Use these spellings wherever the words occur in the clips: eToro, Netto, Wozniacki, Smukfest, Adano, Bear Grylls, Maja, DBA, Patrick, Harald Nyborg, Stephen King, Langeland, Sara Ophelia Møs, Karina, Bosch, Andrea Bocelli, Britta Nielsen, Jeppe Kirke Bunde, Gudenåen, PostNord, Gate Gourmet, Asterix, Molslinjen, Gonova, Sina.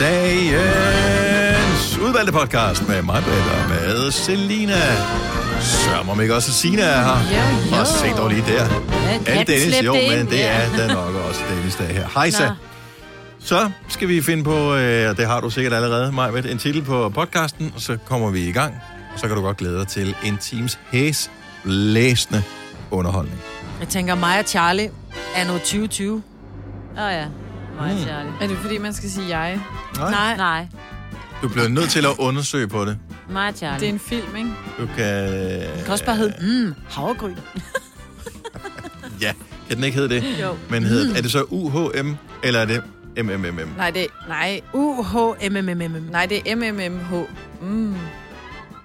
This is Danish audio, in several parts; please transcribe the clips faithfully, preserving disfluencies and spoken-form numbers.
dagens udvalgte podcast med mig, Britta, med Selina. Sørg mig ikke også, Sina er her. Jo, jo. Og se dog lige der. Ja, det Dennis, jo, men ind. Det er der nok også Dennis, der er her. Hejsa. Så skal vi finde på, øh, det har du sikkert allerede, Majbet, en titel på podcasten, og så kommer vi i gang. Og så kan du godt glæde dig til en times hæslæsende underholdning. Jeg tænker, Maja og Charlie er noget tyve tyve. Åh oh, ja, Maja og hmm. Charlie. Er det fordi, man skal sige jeg? Nej. Nej. Nej. Du bliver nødt til at undersøge på det. Maja og Charlie. Det er en film, ikke? Du kan... Den kan også bare hedde, mm, havregryn. Ja, kan den ikke hedde det? Jo. Men hedder, mm. er det så U H M, eller er det... M M M M. Nej, det er... Nej, U H M M M M. Nej, det er M M M H. Mm.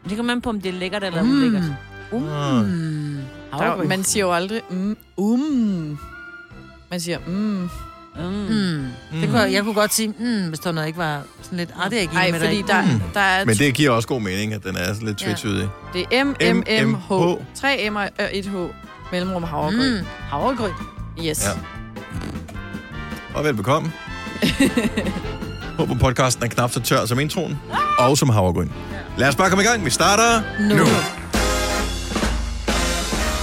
Det kan man på, om det er lækkert eller mm. ulækkert. Um. Mm. Der, man siger jo aldrig... Mm. Um. Man siger... Mm. Mm. Mm. Det kunne, jeg kunne godt sige... Mm, hvis der noget ikke var sådan lidt... Ah, det er ikke en med dig. Der, mm. der er t- Men det giver også god mening, at den er sådan lidt tvetydig. Ja. Det er M M M H. Tre M'er og et H. Mellemrum havregryn. Mm. Havregryn. Yes. Ja. Og velbekomme. Håber podcasten er knap så tør som introen ah! og som havregryn. Lad os bare komme i gang. Vi starter nu. nu.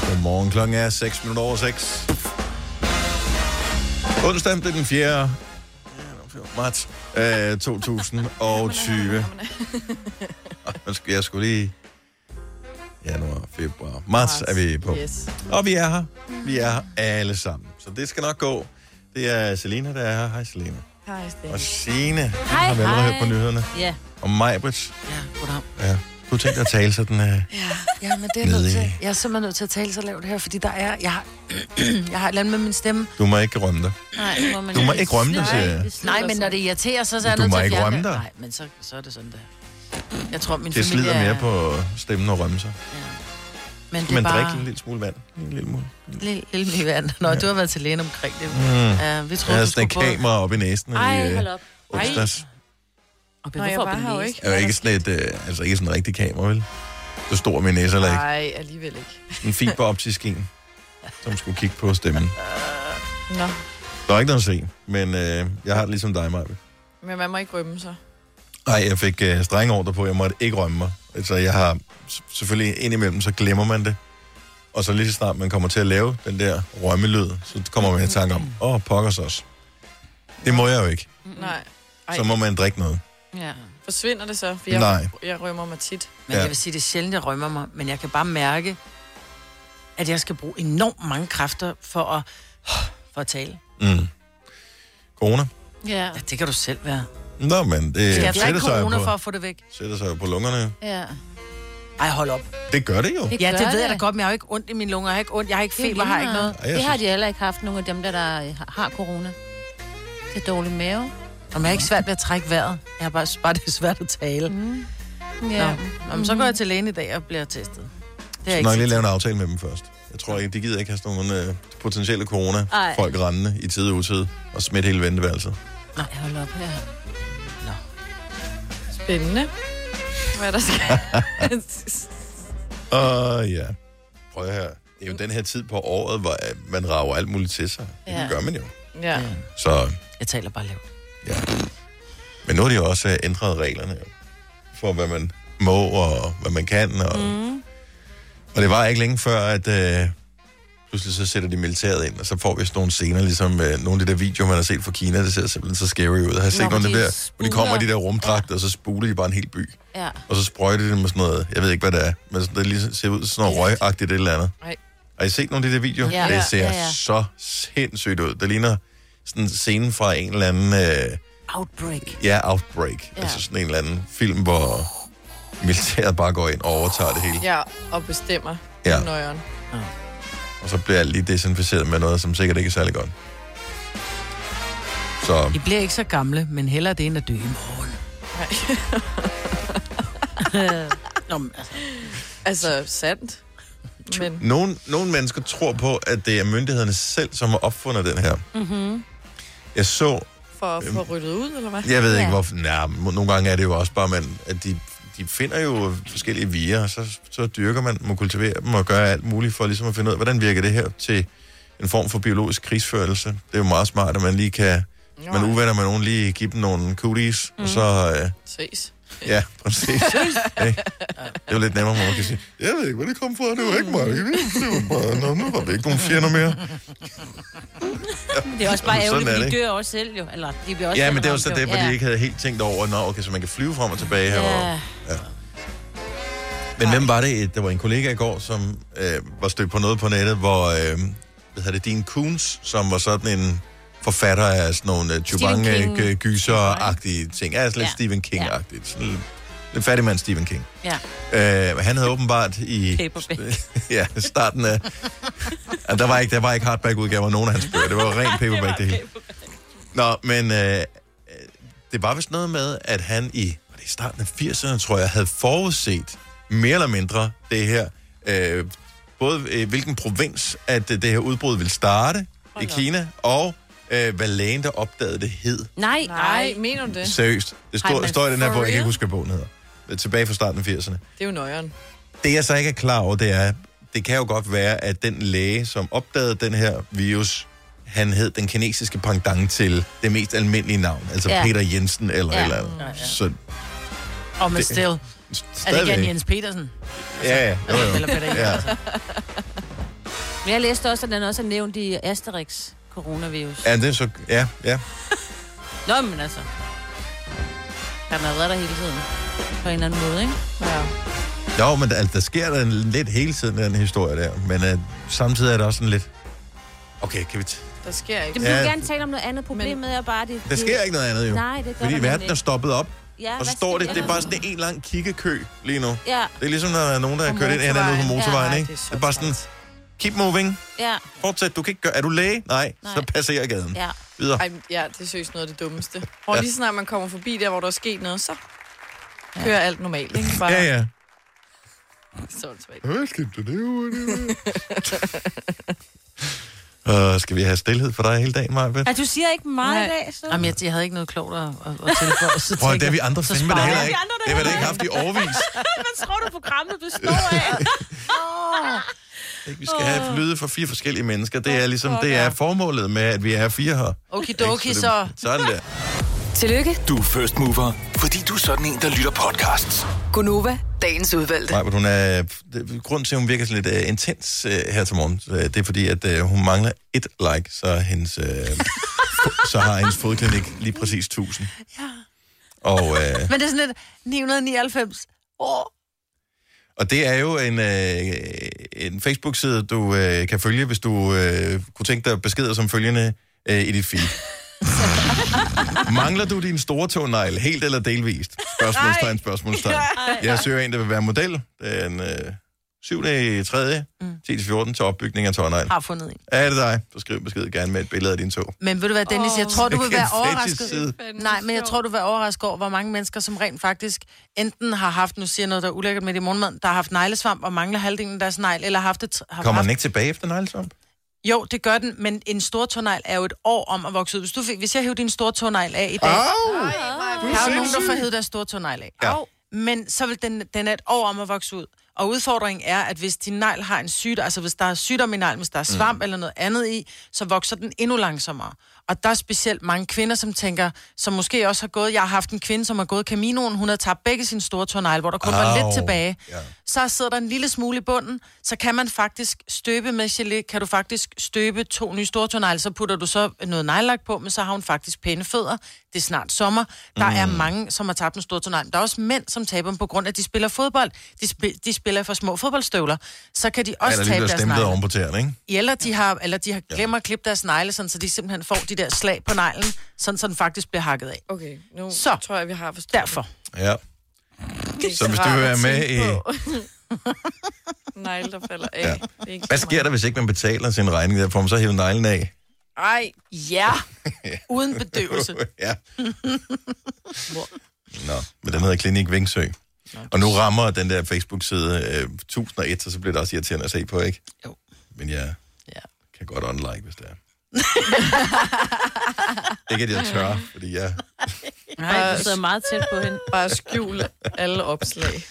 Godmorgen, klokken er seks minutter over seks. Onsdag, det er den fjerde marts øh, to tusind og tyve. Jeg skulle lige... Januar, februar, marts er vi på. Yes. Og vi er her. Vi er her alle sammen. Så det skal nok gå. Det er Selina, der er her. Hej, Selina. Hej, Stine. Og Sina, hej, har vi allerede hej. hørt på nyhederne. Ja. Og Majbrit. Ja, goddag. Ja. Du tænkte at tale sådan uh, ja. ja, men det er nødt til. Jeg er simpelthen nødt til at tale så lavt her, fordi der er... Jeg har, jeg har et eller andet med min stemme. Du må ikke rømme dig. Nej, må man du må ikke rømme dig, siger jeg. Nej, men når det irriterer, så, så er jeg nødt til at fjerne det. Nej, men så, så er det sådan der. Jeg tror, min det familie slider mere er... på stemmen og rømme sig. Ja. Men det man bare... drikker en lille smule vand. En lille smule. Lille, lille, lille vand. Nå, ja. Du har været til lægen omkring det. Mm. Uh, vi tror, jeg har sådan en kamera op i næsen. Ej, hold op. I onsdags. Nå, jeg bare har jo ikke. Er jo ikke sådan et, uh, altså ikke sådan en rigtig kamera, vel? Så stor med næse, eller ikke? Nej, alligevel ikke. En fiberoptisk en, som skulle kigge på stemmen. Nå. Der er ikke noget at se, men uh, jeg har det ligesom dig, Maja. Men man må ikke rømme sig. Nej, jeg fik uh, strenge ordre på, jeg måtte ikke rømme mig. Altså, jeg har selvfølgelig indimellem, så glemmer man det. Og så lige så snart man kommer til at lave den der rømmelyd, så kommer man i tanke om, åh, oh, pokkers os. Det må jeg jo ikke. Nej. Ej. Så må man drikke noget. Ja. Forsvinder det så? For jeg, Nej. Jeg rømmer mig tit. Men ja. Jeg vil sige, det er sjældent, jeg rømmer mig. Men jeg kan bare mærke, at jeg skal bruge enormt mange kræfter for at, for at tale. Mm. Corona? Ja. Ja, det kan du selv være. Nå, men det sætter sig jo corona på, for at få det væk. Sætter sig jo på lungerne. Ja. Ej, hold op. Det gør det jo. Det ja, det ved det. Jeg da godt, men jeg har jo ikke ondt i mine lunger. Jeg har ikke ondt, jeg har ikke feber, har ikke noget. Ej, det har de heller ikke haft, nogle af dem, der, der har corona. Det er dårlig mave. Og man har ikke svært ved at trække vejret. Jeg har bare, bare det er svært at tale. Mm. Ja. Nå, mm. Så går jeg til lægen i dag og bliver testet. Det er ikke nok lige lave en aftale med dem først. Jeg tror ikke, de gider ikke have sådan nogle øh, potentielle corona-folk rendende i tid og utid og smidt hele venteværelset. Nej, hold op her. Spændende, hvad der skal. Åh, oh, ja. Prøv her. Det er jo den her tid på året, hvor man rager alt muligt til sig. Ja. Det gør man jo. Ja. Så... Jeg taler bare lavt. Ja. Men nu har de jo også ændret reglerne jo, for, hvad man må og hvad man kan. Og, mm. og det var ikke længe før, at øh, pludselig så sætter de militæret ind, og så får vi sådan nogle scener, ligesom øh, nogle af de der videoer, man har set fra Kina. Det ser simpelthen så scary ud. Jeg har set Nå, nogle de der, hvor de kommer i de der rumdragter, ja. Og så spuler de bare en hel by. Ja. Og så sprøjter de dem med sådan noget, jeg ved ikke, hvad det er, men sådan, det lige ser ud sådan noget røgagtigt eller andet. Nej. Har I set nogle af de der videoer? Ja. Det ser ja, ja. så sindssygt ud. Det ligner sådan en scene fra en eller anden... Øh... Outbreak. Ja, Outbreak. Ja. Altså sådan en eller anden film, hvor militæret bare går ind og overtager det hele. Ja, og bestemmer. Ja. Nøjeren. Ja. Og så bliver jeg lige desinficeret med noget, som sikkert ikke er særlig godt. Så... I bliver ikke så gamle, men hellere det end at dø i morgen. Nå, men altså... altså, sandt. Men... Nogle, nogle mennesker tror på, at det er myndighederne selv, som har opfundet den her. Mm-hmm. Jeg så... For at få ryddet ud, eller hvad? Jeg ved ja. ikke, hvorfor... Nej, nogle gange er det jo også bare, man, at de... De finder jo forskellige virer, og så, så dyrker man, må kultivere dem og gøre alt muligt for ligesom at finde ud af, hvordan virker det her til en form for biologisk krigsførelse. Det er jo meget smart, at man lige kan man er uvenner med nogen, lige give dem nogle cooties, mm. og så... Øh, ses. Ja, præcis. Hey. Det var lidt nemmere, man kan sige, jeg ved ikke, hvor det kom fra, det var ikke mig. Det var bare, nå, nu var det ikke nogen fjender mere. Det er også bare ærgerligt, at de dør også selv jo. Eller, de bliver også ja, men det var så det, hvor de ikke havde helt tænkt over, nå, okay, så man kan flyve frem og tilbage her. Og, ja. Men hvem var det? Der var en kollega i går, som øh, var stødt på noget på nettet, hvor, øh, hvad hedder det, Dean Koontz, som var sådan en... forfatter af sådan nogle Chubank-gyser-agtige ting. Altså lidt ja. Stephen King-agtigt. Sådan lidt fattigmand Stephen King. Ja. Øh, han havde åbenbart i... ja, starten af... der, var ikke, der var ikke hardback-udgaver nogen af hans bøger. Det var rent paperback, det hele. Nå, men øh, det var vist noget med, at han i, var det i starten af firserne, tror jeg, havde forudset mere eller mindre det her. Øh, både øh, hvilken provins, at det her udbrud ville starte i Kina, og... Øh, hvad lægen, der opdagede det, hed. Nej, nej, mener du det? Seriøst. Det står, står i den her bog, jeg kan ikke huske, hvad bogen hedder. Tilbage fra starten af firserne. Det er jo nøjeren. Det, jeg så ikke er klar over, det er, det kan jo godt være, at den læge, som opdagede den her virus, han hed den kinesiske pendant til det mest almindelige navn. Altså ja. Peter Jensen eller ja. Eller andet. Ja, ja. Så... Og med still. Er det ikke en Jens Petersen? Altså, ja, ja. Jo, jo. Eller Peter Jensen. Ja. Altså. Jeg læste også, at den også er nævnt i Asterix. Coronavirus. Ja, det er så... Ja, ja. Nå, men altså... Han har været der hele tiden. På en eller anden måde, ikke? Ja. Jo, men der, der sker der en, lidt hele tiden den historie der. Men uh, samtidig er der også en lidt... Okay, kan vi... T- der sker ikke. Det vil ja, gerne tale om noget andet problem med, at bare det... Der sker ikke noget andet, jo. Nej, det gør Fordi man verden ikke. Er stoppet op. Ja, og så står det, det er bare sådan en lang kikkekø lige nu. Ja. Det er ligesom, når der er nogen, der har kørt ind en anden ude på motorvejen, ja, ikke? Det er, det er bare sådan... Keep moving. Ja. Fortsæt. Du kan ikke gøre... Er du læge? Nej. Nej. Så passerer gaden. Ja. Videre. Ej, ja, det er seriøst noget af det dummeste. Hvor ja. Lige snart man kommer forbi der, hvor der er sket noget, så kører ja. Alt normalt, ikke? Bare... Ja, ja. Så er det svært. Hvad skal du det? uh, skal vi have stilhed for dig hele dagen, Maja? Ja, du siger ikke meget i dag, så... Jamen, jeg, jeg havde ikke noget klogt at, at tilføje. Så prøv, det er vi andre fandme det heller ikke. Det var det ikke haft i årevis. Man tror, du programmet består af. Vi skal have lyde fra fire forskellige mennesker. Det er ligesom det er formålet med, at vi er fire her. Okidoki, så. Sådan der. Tillykke. Du er first mover, fordi du er sådan en, der lytter podcasts. Gonova, dagens udvalgte. Nej, men hun er... Grunden til, at hun virker lidt uh, intens uh, her til morgen, det er fordi, at uh, hun mangler et like, så, hendes, uh, så har hendes fodklinik lige præcis tusind. Ja. Og, uh, men det er sådan lidt ni hundrede nioghalvfems år. Og det er jo en, øh, en Facebook-side, du øh, kan følge, hvis du øh, kunne tænke dig beskeder som følgende øh, i dit feed. Mangler du din store tånegl helt eller delvist? Spørgsmålstegn, spørgsmålstegn. Jeg søger en, der vil være model. Den øh, syvende i tredje Mm. ti til fjorten til opbygning af tånegl. Har fundet en. Er det dig? Så skriv besked gerne med et billede af din tå. Men vil du være, Dennis, jeg tror, du vil være overrasket. Nej, men jeg tror, du vil være overrasket over, hvor mange mennesker, som rent faktisk enten har haft, nu siger noget, der er ulækkert med i morgenmad, der har haft neglesvamp og mangler halvdelen af deres negl, eller har haft et... Har Kommer den ikke tilbage efter neglesvamp? Jo, det gør den, men en stortånegl er jo et år om at vokse ud. Hvis, du fik, hvis jeg hævde din stortånegl af i dag... Au! Oh, der er jo nogen, der får hævet deres stortånegl af. Ja. Men så vil den, den er et år om at vokse ud. Og udfordringen er, at hvis din negl har en sygdom, altså hvis der er sygdom i neglen, hvis der er svamp mm. eller noget andet i, så vokser den endnu langsommere. Og der er specielt mange kvinder, som tænker, som måske også har gået, jeg har haft en kvinde, som har gået Caminoen, hun har tabt begge sine store tånegle, hvor der kun oh. var lidt tilbage. Yeah. Så sidder der en lille smule i bunden, så kan man faktisk støbe med gelé, kan du faktisk støbe to nye store tånegle, så putter du så noget neglelak på, men så har hun faktisk pæne fødder. Det er snart sommer. Der mm. er mange, som har tabt en stor tånegle. Der er også mænd, som taber dem på grund af, at de spiller fodbold. De, sp- de spiller for små fodboldstøvler. Så kan de også tabe deres negle. Eller de har, eller de har glemt at klippe deres negle, sådan, så de simpelthen får de der slag på neglen, sådan så den faktisk bliver hakket af. Okay, nu så, tror jeg, vi har forstået derfor. Ja. Så hvis du vil være med i... Neglen, der falder af. Ja. Det hvad sker der, hvis ikke man betaler sin regning der? Får man så hævet neglen af? Ej, ja. Uden bedøvelse. Ja. Nå, men den hedder Klinik Vingsø. Og nu rammer den der Facebook-side øh, tusind og et, så bliver det også irriterende at se på, ikke? Jo. Men jeg ja. Kan godt unlike, hvis det er. Ikke at jeg tør, fordi jeg... Nej, du sidder meget tæt på hende. Bare skjul alle opslag.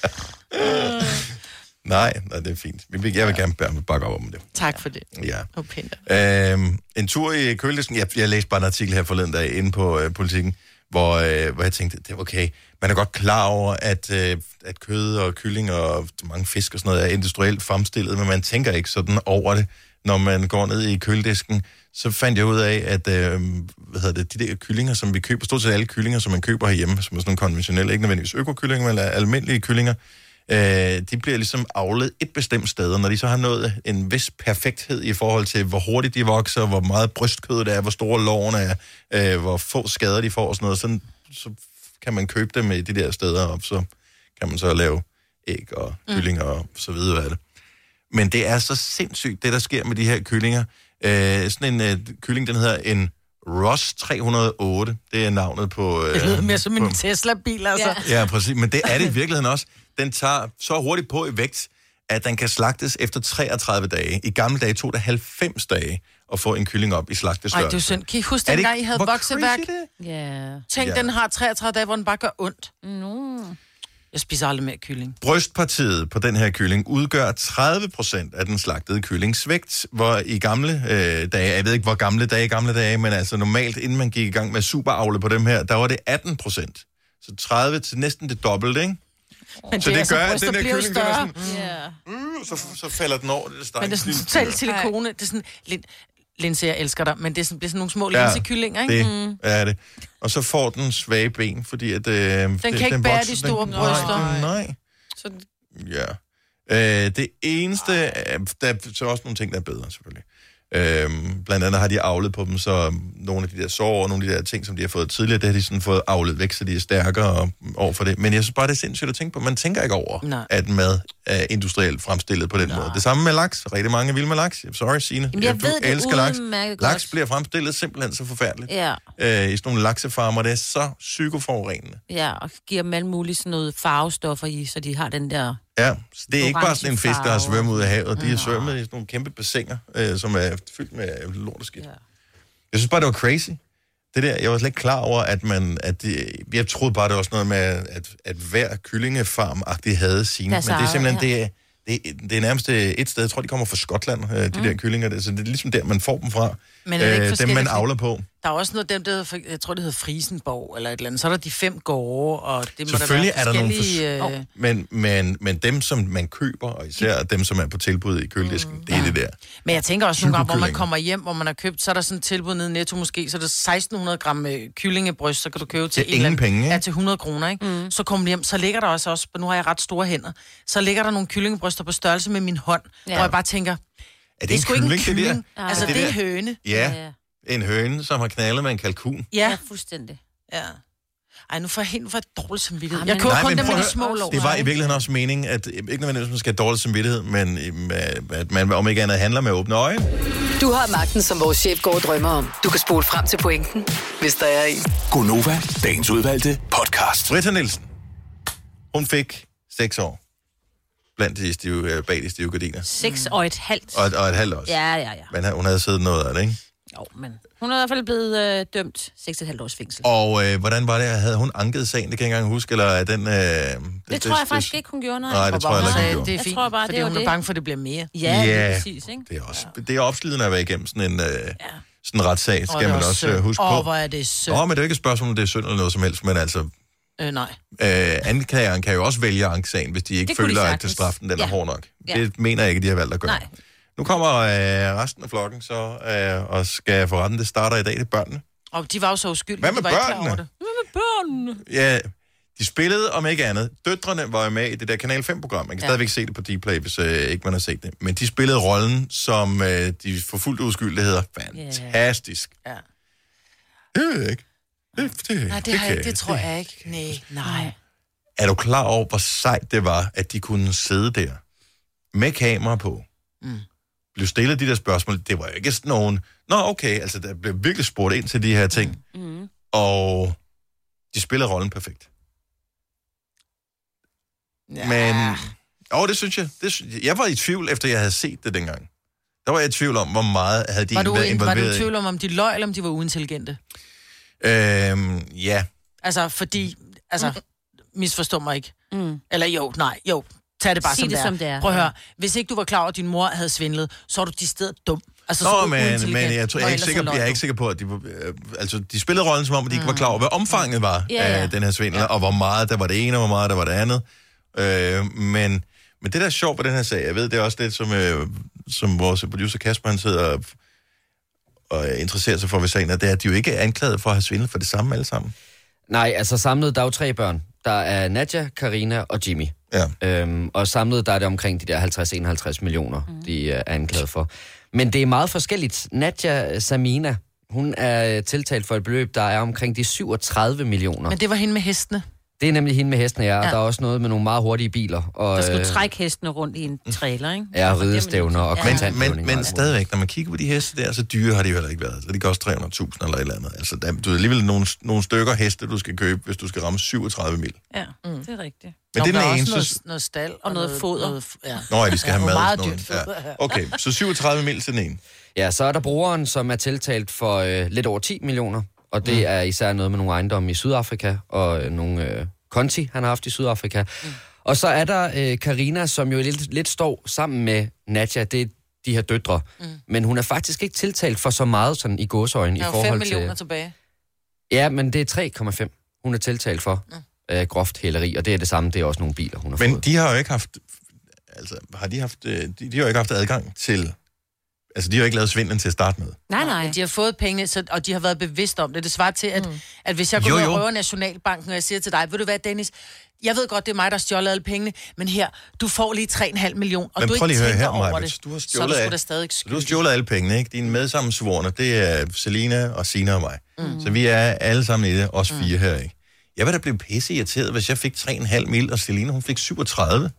Nej, nej, det er fint. Jeg vil ja. gerne bakke op om det. Tak for det. Ja. Og pænt. Øhm, en tur i køledisken. Jeg, jeg læste bare en artikel her forleden dag inde på øh, Politiken, hvor, øh, hvor jeg tænkte, det var okay. Man er godt klar over, at, øh, at kød og kylling og mange fisk og sådan noget er industrielt fremstillet, men man tænker ikke sådan over det. Når man går ned i køledisken, så fandt jeg ud af, at øh, hvad hedder det, de der kyllinger, som vi køber, stort set alle kyllinger, som man køber herhjemme, som er sådan konventionelle, ikke nødvendigvis økokyllinger, men almindelige kyllinger, øh, de bliver ligesom avlet et bestemt sted, og når de så har nået en vis perfekthed i forhold til, hvor hurtigt de vokser, hvor meget brystkød der er, hvor store lårene er, øh, hvor få skader de får og sådan noget, sådan, så kan man købe dem i de der steder, og så kan man så lave æg og kyllinger mm. og så videre, hvad er det. Men det er så sindssygt, det der sker med de her kyllinger. Øh, sådan en øh, kylling, den hedder en Ross tre hundrede og otte. Det er navnet på... Øh, det lyder mere som på en Tesla-bil, altså. Ja. ja, præcis. Men det er det i virkeligheden også. Den tager så hurtigt på i vægt, at den kan slagtes efter treogtredive dage. I gamle dage tog det halvfems dage at få en kylling op i slagtestørrelse. Ej, det er synd. Kan I huske den gang, I havde bokseværk? Ja. Tænk, yeah. den har treogtredive dage, hvor den bare gør ondt. No. Jeg spiser aldrig mere kylling. Brystpartiet på den her kylling udgør tredive procent af den slagtede kyllings vægt, hvor i gamle øh, dage, jeg ved ikke hvor gamle dage, gamle dage, men altså normalt, inden man gik i gang med superavle på dem her, der var det atten procent. Så tredive til næsten det dobbelte, ikke? Men så det, det gør, at den der kylling, der er sådan, mm, mm, så, så falder den over det der. Men det er sådan totalt silikone, det er sådan lidt... Linse, jeg elsker dig, men det er sådan, bliver sådan nogle små ja, linsekyllinger, ikke? Det mm. er det. Og så får den svage ben, fordi at... Øh, den det, kan ikke den bære vokser, de store den, bryster. Nej, den, nej. Så... Ja. Øh, det eneste... Øh, der er så også nogle ting, der er bedre, selvfølgelig. Øh, blandt andet har de avlet på dem, så nogle af de der sår og nogle af de der ting, som de har fået tidligere, det har de sådan fået avlet væk, så de er stærkere over for det. Men jeg synes bare, det er sindssygt at tænke på. Man tænker ikke over, nej. at mad er industrielt fremstillet på den nej. måde. Det samme med laks. Rigtig mange vil med laks. Sorry, Sina. Jeg, jeg ved det elsker laks. Laks bliver fremstillet simpelthen så forfærdeligt. Ja. Øh, I sådan nogle laksefarmer, det er så psykoforurenende. Ja, og giver dem alle mulige sådan noget farvestoffer i, så de har den der... Ja, så det er ikke bare sådan en fisk, der har svømmet ud af havet. De er svømmet i sådan nogle kæmpe bassiner, øh, som er fyldt med lort og skidt. Ja. Jeg synes bare, det var crazy. Det der, jeg var slet ikke klar over, at man... At det, jeg troede bare, det var sådan noget med, at, at hver kyllingefarm-agtig havde sine. Men det er simpelthen... Ja. Det, det, det er nærmest et sted. Jeg tror, de kommer fra Skotland, øh, de mm. der kyllinger. Der, så det er ligesom der, man får dem fra. Men er det ikke dem, man avler på. Der er også noget dem, der... Jeg tror, det hedder Frisenborg eller et eller andet. Så er der de fem gårde, og det må der være forskellige... Er der nogle fors- øh... men, men, men dem, som man køber, og især dem, som er på tilbud i køledisken, mm. det er ja. det der. Men jeg tænker også nogle gange, hvor man kommer hjem, hvor man har købt, så er der sådan et tilbud nede i Netto måske, så er der seksten hundrede gram kyllingebryst, så kan du købe til, ingen eller, penge, ja, til hundrede kroner, ikke? Mm. Så kommer hjem, så ligger der også, også... Nu har jeg ret store hænder. Så ligger der nogle kyllingebryster på størrelse med min hånd, ja. og jeg bare tænker, er det, det er sgu ikke en kylling. Ja. Altså, er det, det er høne. Ja. ja, en høne, som har knaldet med en kalkun. Ja, ja fuldstændig. Ja. Ej, nu får jeg helt for dårlig samvittighed. Jeg køber kun dem med de små lov. Det var i virkeligheden også meningen, at ikke nødvendigvis, at man skal have dårlig samvittighed, men at man om ikke andet handler med åbne øje. Du har magten, som vores chef går og drømmer om. Du kan spole frem til pointen, hvis der er en. Gonova, dagens udvalgte podcast. Britta Nielsen, hun fik seks år. Blandt de stive, bag de stive gardiner. Seks og et halvt. Og et, og et halvt også. Ja, ja, ja. Men hun havde siddet noget af det, ikke? Jo, men hun er i hvert fald blevet øh, dømt seks og et halvt års fængsel. Og øh, hvordan var det? Havde hun anket sagen? Det kan jeg ikke engang huske, eller er den... Øh, det, det tror jeg det, faktisk det, ikke, hun gjorde noget. Nej, det tror jeg ikke, hun nej, gjorde. Det er fint, jeg tror bare, fordi det hun det. er bange for, at det bliver mere. Ja, ja, det er præcis, ikke? Det er, også, ja. det er opslidende at være igennem sådan en... Øh, ja. Sådan en retssag, skal og man også sød. huske og på. Åh, hvor er det synd. Nå, men det er jo ikke et spørgsmål, om det er synd eller noget som helst, men altså... Øh, nej. Øh, anklageren kan jo også vælge at anke sagen, hvis de ikke det føler, de at det straffen den ja. er hård nok. Ja. Det mener jeg ikke, de har valgt at gøre. Nej. Nu kommer øh, resten af flokken så, øh, og skal for retten. Det starter i dag, det er børnene. Og de var jo så uskyldige. Hvad med børnene? Hvad med børnene? Ja, de spillede, om ikke andet. Døtrene var jo med i det der Kanal fem program. Man kan ja. stadigvæk se det på Dplay, hvis øh, ikke man har set det. Men de spillede rollen, som øh, de forfulgte uskyldige hedder. Fantastisk. Yeah. Ja. Det ved jeg ikke. Det, det, nej, det, det, jeg, det tror det. jeg ikke. Nej, nej. Er du klar over, hvor sejt det var, at de kunne sidde der med kamera på? Mm. Blev stillet de der spørgsmål. Det var jo ikke sådan nogen... Nå, okay, altså der blev virkelig spurgt ind til de her ting. Mm. Og de spillede rollen perfekt. Ja. Men... Åh, det synes jeg. Det synes jeg. Jeg var i tvivl, efter jeg havde set det dengang. Der var jeg i tvivl om, hvor meget havde de var været du, involveret i. Var du i tvivl om, om de løg, eller om de var uintelligente? Øhm, ja. Altså, fordi... Altså, misforstår mig ikke. Mm. Eller jo, nej, jo. Tag det bare som, det, som det, det er. Prøv at høre. Hvis ikke du var klar over, at din mor havde svindlet, så er du de steder dum. Altså, nå, så men, men jeg, tror, jeg, er ikke sikker, jeg er ikke sikker på, at de, øh, altså, de spillede rollen, som om at de ikke var klar over, hvad omfanget var af ja, ja. den her svindel, ja. og hvor meget der var det ene, og hvor meget der var det andet. Øh, men, men det, der er sjovt på den her sag, jeg ved, det er også lidt, som, øh, som vores producer Kasper, han sidder og, og interesserer sig for ved sagen, det er, at de jo ikke er anklaget for at have svindlet for det samme alle sammen. Nej, altså samlet, der er jo tre børn. Der er Nadja, Karina og Jimmy. Ja. Øhm, og samlet, der er det omkring de der halvtreds til enoghalvtreds millioner, mm. de er anklaget for. Men det er meget forskelligt. Nadja Samina, hun er tiltalt for et beløb, der er omkring de syvogtredive millioner. Men det var hende med hestene? Det er nemlig hende med hestene, ja. ja. Der er også noget med nogle meget hurtige biler. Og, der skulle trække hestene rundt i en trailer, ikke? Ja, og ridestævner og kontantmålinger. Men, men, men stadigvæk, når man kigger på de heste der, så dyre har de heller ikke været. Så de koster tre hundrede tusind eller et eller andet. Altså, der, du er alligevel nogle, nogle stykker heste, du skal købe, hvis du skal ramme syvogtredive mil. Ja, mm. det er rigtigt. Men det er den eneste... Noget, noget stald og noget, noget foder. Noget, ja. Nå ja, de skal ja, have mad. Meget dyrt ja. Okay, så syvogtredive mil til den ene. Ja, så er der brugeren, som er tiltalt for øh, lidt over ti millioner. Og det mm. er især noget med nogle ejendomme i Sydafrika, og øh, nogle øh, konti, han har haft i Sydafrika. Mm. Og så er der øh, Karina, som jo lidt, lidt står sammen med Nadja, det er de her døtre. Mm. Men hun er faktisk ikke tiltalt for så meget sådan i gåseøjne i forhold til... Der er fem millioner tilbage. Ja, men det er tre komma fem, hun er tiltalt for. Mm. Øh, groft hæleri, og det er det samme, det er også nogle biler, hun har men fået. Men de har jo ikke haft... Altså, har de haft... De, de har jo ikke haft adgang til... Altså, de har jo ikke lavet svindlen til at starte med. Nej, nej. De har fået pengene, så, og de har været bevidst om det. Det svarer til, at, mm. at, at hvis jeg går ud og røver Nationalbanken, og jeg siger til dig, ved du hvad, Dennis, jeg ved godt, det er mig, der har stjålet alle pengene, men her, du får lige tre komma fem millioner, og men du ikke tænker her, over Maja, det, du har stjålet, så er du sgu da stadig skyld. Du har stjålet alle pengene, ikke? Dine medsammensvorne, det er Selina og Sina og mig. Mm. Så vi er alle sammen i det, også mm. fire her, ikke? Jeg ville da blive pisseirriteret, hvis jeg fik tre komma fem mil, og Selina, hun fik syvogtredive.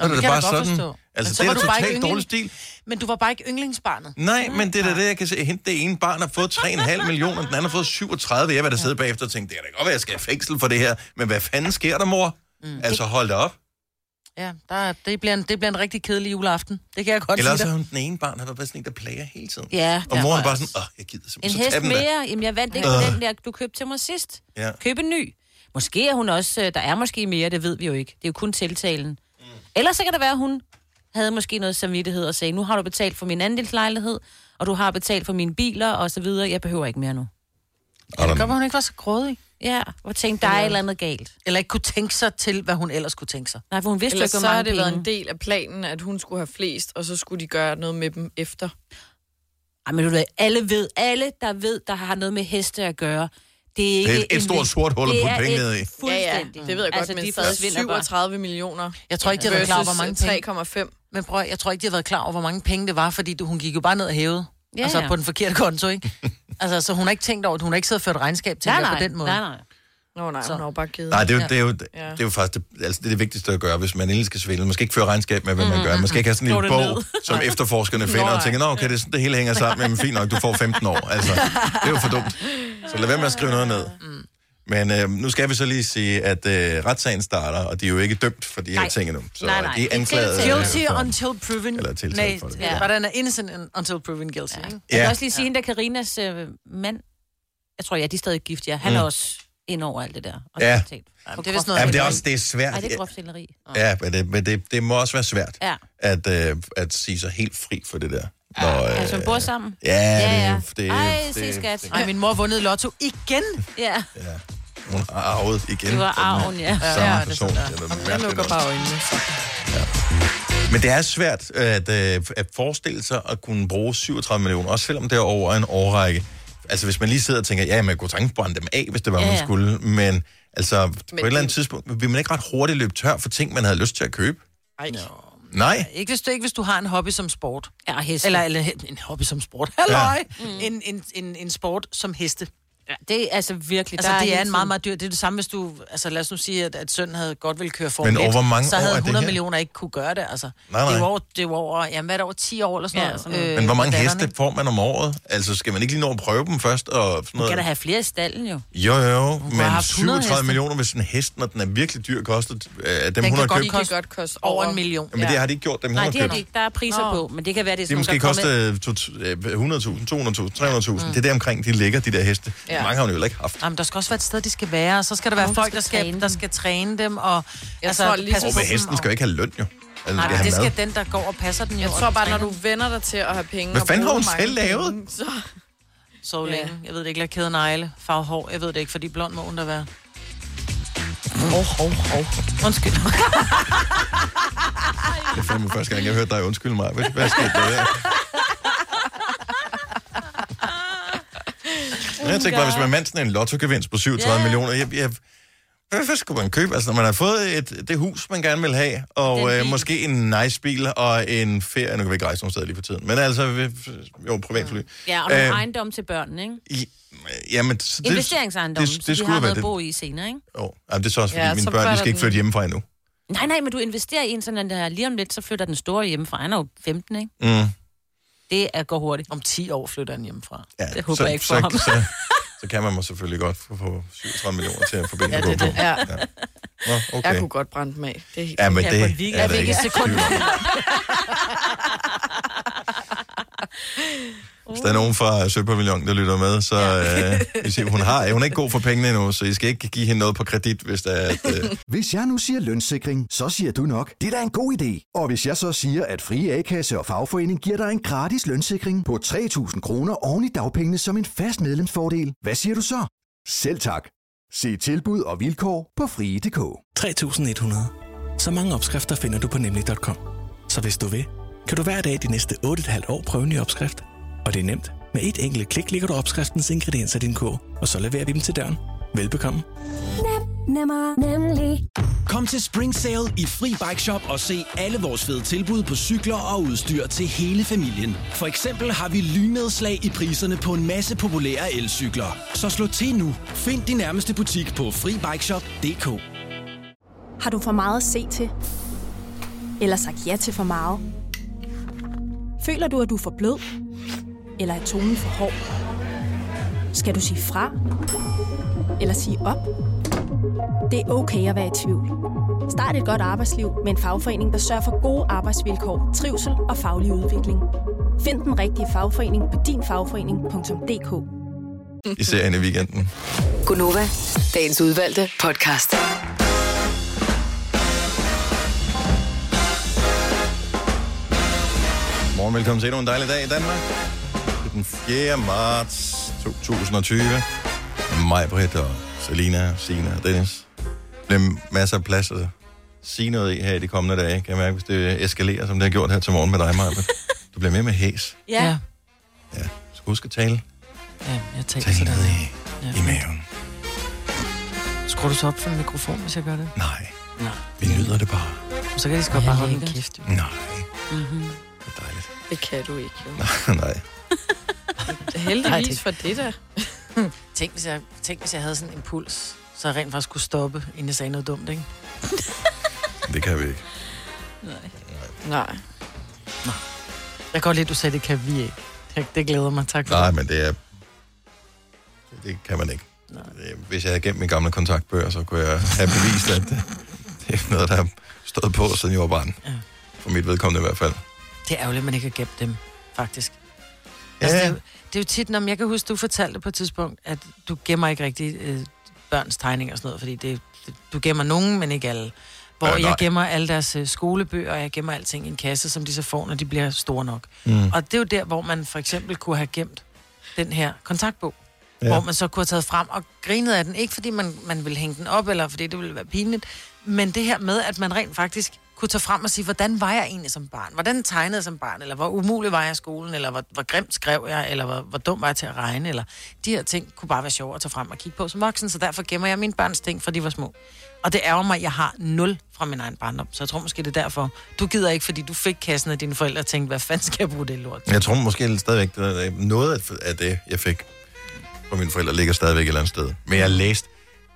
Så det, det bare sådan, forstå. Altså, så det er da totalt yngling... dårlig stil. Men du var bare ikke yndlingsbarnet. Nej, mm. men det er det, jeg kan se. Hente det ene barn har fået tre komma fem millioner, og den anden har fået syvogtredive. Jeg var der sidde bagefter og tænkte, det er da ikke op, at jeg skal i fængsel for det her. Men hvad fanden sker der, mor? Mm. Altså, hold da op. Ja, der, det, bliver en, det bliver en rigtig kedelig juleaften. Det kan jeg godt ellers sige. Ellers har den ene barn, har været bare sådan en, der plager hele tiden. Ja, og mor er bare sådan, åh, jeg gider simpelthen. En hest mere? Jamen, jeg vandt ikke øh. den der, du købte til mig sidst. Ja. Køb en ny. Måske er hun også, der er måske mere, det ved vi jo ikke. Det er jo kun tiltalen. Ellers så kan det være, at hun havde måske noget samvittighed og sagde, nu har du betalt for min andelslejlighed, og du har betalt for mine biler og så videre. Jeg behøver ikke mere nu. Ja, det kommer hun ikke var så grådig. Ja, og tænkte, der er et eller andet galt. Eller ikke kunne tænke sig til, hvad hun ellers kunne tænke sig. Nej, for hun vidste ellers jo ikke, hvor mange penge. Så har det været en del af planen, at hun skulle have flest, og så skulle de gøre noget med dem efter. Ej, men du ved, alle ved, alle der ved, der har noget med heste at gøre, det er, ikke det er et, et stort sort hul på penge ned i. Fuldstændig. Ja, ja. Det ved jeg godt, altså, men de syvogtredive millioner. Jeg tror ikke, de har været klar over, hvor mange penge. tre komma fem. Men prøv, jeg tror ikke, de har været klar over, hvor mange penge det var, fordi du, hun gik jo bare ned og hævede. Ja, altså ja. På den forkerte konto, ikke? Altså, så hun har ikke tænkt over, at hun har ikke siddet og ført regnskab til på den måde. Nej, nej. Nå, nej, så. Hun har jo bare givet. Nej, det er jo, det er jo, det er jo, det er jo faktisk det, altså, det, er det vigtigste at gøre, hvis man endelig skal svindle. Man skal ikke føre regnskab med, hvad man gør. Man skal ikke have sådan en lille bog, som efterforskerne finder og tænker, nå, okay, det, det hele hænger sammen, men fint nok, du får femten år. Altså, det er jo for dumt. Så lad være med at skrive noget ned. Men øh, nu skal vi så lige sige, at øh, retssagen starter, og de er jo ikke dømt for de her ting endnu. Så nej, nej. De er anklaget... Guilty for, until proven... Eller tiltalt for det. Ja. Hvordan er innocent until proven guilty? Ja. Ja. Jeg kan også lige sige, hende der Karinas øh, mand... Jeg tror, ja, de er stadig gift, ja. Han er også... ind over alt det der. Og ja. Det er vist noget, ja, men det er også det er svært. Ej, det er groft hæleri. Ja, men, det, men det, det må også være svært, ja. at, øh, at sige sig helt fri for det der. Når, ja, øh, altså, vi bor sammen. Ja, ja, ja. Det, ej, det, se skat. Det, ej, min mor vundet lotto igen. Ja. Ja. Hun har arvet igen. Det var arven, ja. Samme ja, person. Ja, jeg lukker bare øjnene. Ja. Men det er svært at, at forestille sig at kunne bruge syvogtredive millioner, også selvom det er over en årrække. Altså, hvis man lige sidder og tænker, ja, man kunne tanke brænde dem af, hvis det var, ja, ja. man skulle. Men altså, men på et eller andet tidspunkt, vil man ikke ret hurtigt løbe tør for ting, man havde lyst til at købe? Ej. Nej. Ja, ikke, hvis du, ikke hvis du har en hobby som sport. Ja, heste. Eller, eller en hobby som sport. Halløj! Ja. Mm. En, en, en, en sport som heste. Ja, det er altså virkelig... Altså, det er en meget, meget dyr... Det er det samme, hvis du... Altså, lad os nu sige, at, at sønnen havde godt ville køre Formel et. Men over hvor mange så havde hundrede millioner ikke kunne gøre det, altså. Nej, nej. Det er over... Det er over jamen, hvad er det, over ti år eller sådan, ja, noget? Sådan øh, men hvor mange heste får man om året? Altså, skal man ikke lige nå at prøve dem først og sådan noget? Man kan da have flere i stallen, jo. Jo, jo, hun men syvogtredive millioner, hvis en hest, når den er virkelig dyr, koster... Øh, dem, hun har købt... Den kan godt koste over en million. Ja. Men det har de ikke gjort, dem, hun har købt. Nej, det har de ikke. Der er priser på, men det kan være, det er sådan... Det måske koster hundrede tusind, to hundrede tusind, tre hundrede tusind. Det er der omkring, de ligger, de der heste. Ja. Mange har hun jo ikke haft. Jamen, der skal også være et sted, de skal være, og så skal der være oh, folk, der skal, skal, der skal træne dem. Og jeg altså, tror, lige og hesten og... skal jo ikke have løn, jo. Nej, det mad. Skal den, der går og passer den jo. Jeg tror bare, når du vender dig til at have penge... Hvad fanden har hun selv lavet? Penge, så så længe. Yeah. Jeg ved det ikke, lade kæde negle, farve hår. Jeg ved det ikke, fordi blond må hun da være. Åh, oh, åh, oh, åh. Oh. Undskyld. Det er fandme første gang, jeg hørte dig undskylde mig. Hvad skete der her? Jeg tænkte bare, hvis man vandt sådan en lottogevinst på syvogtredive yeah. millioner... Jeg, jeg, Hvad skulle man købe? Altså, når man har fået et, det hus, man gerne vil have, og øh, måske en nice bil og en ferie. Nu kan vi ikke rejse nogen steder lige for tiden. Men altså, jo, privatfly. Mm. Ja, og nogle øh, ejendom til børnene, ikke? I, jamen, det, investeringsejendom, det, det, det så de har noget at bo i senere, ikke? Jo, jamen, det er så også, fordi ja, mine børn, de skal ikke flytte hjemmefra endnu. Nej, nej, men du investerer i en sådan, der lige om lidt, så flytter den store hjemmefra. Han er jo femten, ikke? Mm. Det er, går hurtigt. Om ti år flytter han hjemmefra. Ja, det håber så, jeg ikke for så, ham. Så, Så kan man mig selvfølgelig godt få syvogtredive millioner til at forbinde ja, det, det. Ja. Ja. Nå, okay. Jeg kunne godt brænde dem af. Det er helt ja, men det er, det er der ikke sekund. Hvis der er nogen fra Søbermillionen, der lytter med, så øh, I siger, hun, har, hun er ikke god for pengene endnu, så I skal ikke give hende noget på kredit, hvis der er... Øh... Hvis jeg nu siger lønssikring, så siger du nok, det er da en god idé. Og hvis jeg så siger, at Frie A-kasse og fagforening giver dig en gratis lønssikring på tre tusind kroner oven i dagpengene som en fast medlemsfordel, hvad siger du så? Selv tak. Se tilbud og vilkår på frie punktum d k. tre tusind et hundrede. Så mange opskrifter finder du på nemlig punktum com. Så hvis du vil, kan du hver dag de næste otte komma fem år prøve en ny opskrift. Og det er nemt. Med et enkelt klik lægger du opskriftens ingredienser i din kog, og så leverer vi dem til døren. Velbekomme. Nem, nemmer, nemlig. Kom til Spring Sale i Fri Bike Shop og se alle vores fede tilbud på cykler og udstyr til hele familien. For eksempel har vi lynnedslag i priserne på en masse populære elcykler. Så slå til nu. Find din nærmeste butik på fri bike shop punktum d k. Har du for meget at se til? Eller sagt ja til for meget? Føler du, at du er for blød? Eller er tonen for hård? Skal du sige fra? Eller sige op? Det er okay at være i tvivl. Start et godt arbejdsliv med en fagforening, der sørger for gode arbejdsvilkår, trivsel og faglig udvikling. Find den rigtige fagforening på din fagforening punktum d k. I serien i weekenden. Gonova, dagens udvalgte podcast. Morgen, velkommen til endnu en dejlig dag i Danmark. Den fjerde marts to tusind og tyve. Maja, Britta, Selina, Sina og Dennis. Der er masser af plads at sige noget i her i de kommende dage. Kan jeg mærke, hvis det eskalerer, som det har gjort her til morgen med dig, Maja. Du bliver med med hæs. Ja. Ja, så husk at tale. Ja, jeg taler tale sådan. Tale ned i, ja, i maven. Skruer du så op for en mikrofon, hvis jeg gør det? Nej. Nej. Vi nyder det bare. Så kan de sgu bare holde en kæft. Jo. Nej. Mm-hmm. Det er dejligt. Det kan du ikke, jo. Nej, nej. Heldigvis for det der. Tænk, hvis jeg, tænk, hvis jeg havde sådan en impuls, så jeg rent faktisk skulle stoppe, inden jeg sagde noget dumt, ikke? Det kan vi ikke. Nej. Nej. Nej. Jeg går lidt, du sagde, det kan vi ikke. Det, det glæder mig, tak for Nej, det. Men det er... Det kan man ikke. Nej. Hvis jeg havde gemt mine gamle kontaktbøger, så kunne jeg have bevist, at det, det er noget, der har stået på, siden jeg var barn. Ja. For mit vedkommende i hvert fald. Det er ærgerligt, man ikke har gemt dem, faktisk. Ja. Altså, det, er jo, det er jo tit, når jeg kan huske, du fortalte på et tidspunkt, at du gemmer ikke rigtig øh, børns tegninger og sådan noget, fordi det, det, du gemmer nogen, men ikke alle. Hvor øh, jeg gemmer alle deres øh, skolebøger, og jeg gemmer alting i en kasse, som de så får, når de bliver store nok. Mm. Og det er jo der, hvor man for eksempel kunne have gemt den her kontaktbog, ja, hvor man så kunne have taget frem og grinet af den. Ikke fordi man, man ville hænge den op, eller fordi det ville være pinligt, men det her med, at man rent faktisk kunne tage frem og sige, hvordan var jeg egentlig som barn? Hvordan tegnede jeg som barn? Eller hvor umulig var jeg i skolen? Eller hvor, hvor grimt skrev jeg? Eller hvor, hvor dum var jeg til at regne? Eller de her ting kunne bare være sjove at tage frem og kigge på som voksen, så derfor gemmer jeg mine børns ting, for de var små. Og det ærger mig, at jeg har nul fra min egen barndom, så jeg tror måske, det er derfor. Du gider ikke, fordi du fik kassen af dine forældre og tænkte, hvad fanden skal jeg bruge det lort? Jeg tror måske stadigvæk, at noget af det, jeg fik fra mine forældre, ligger stadigvæk et eller andet sted. Men jeg læste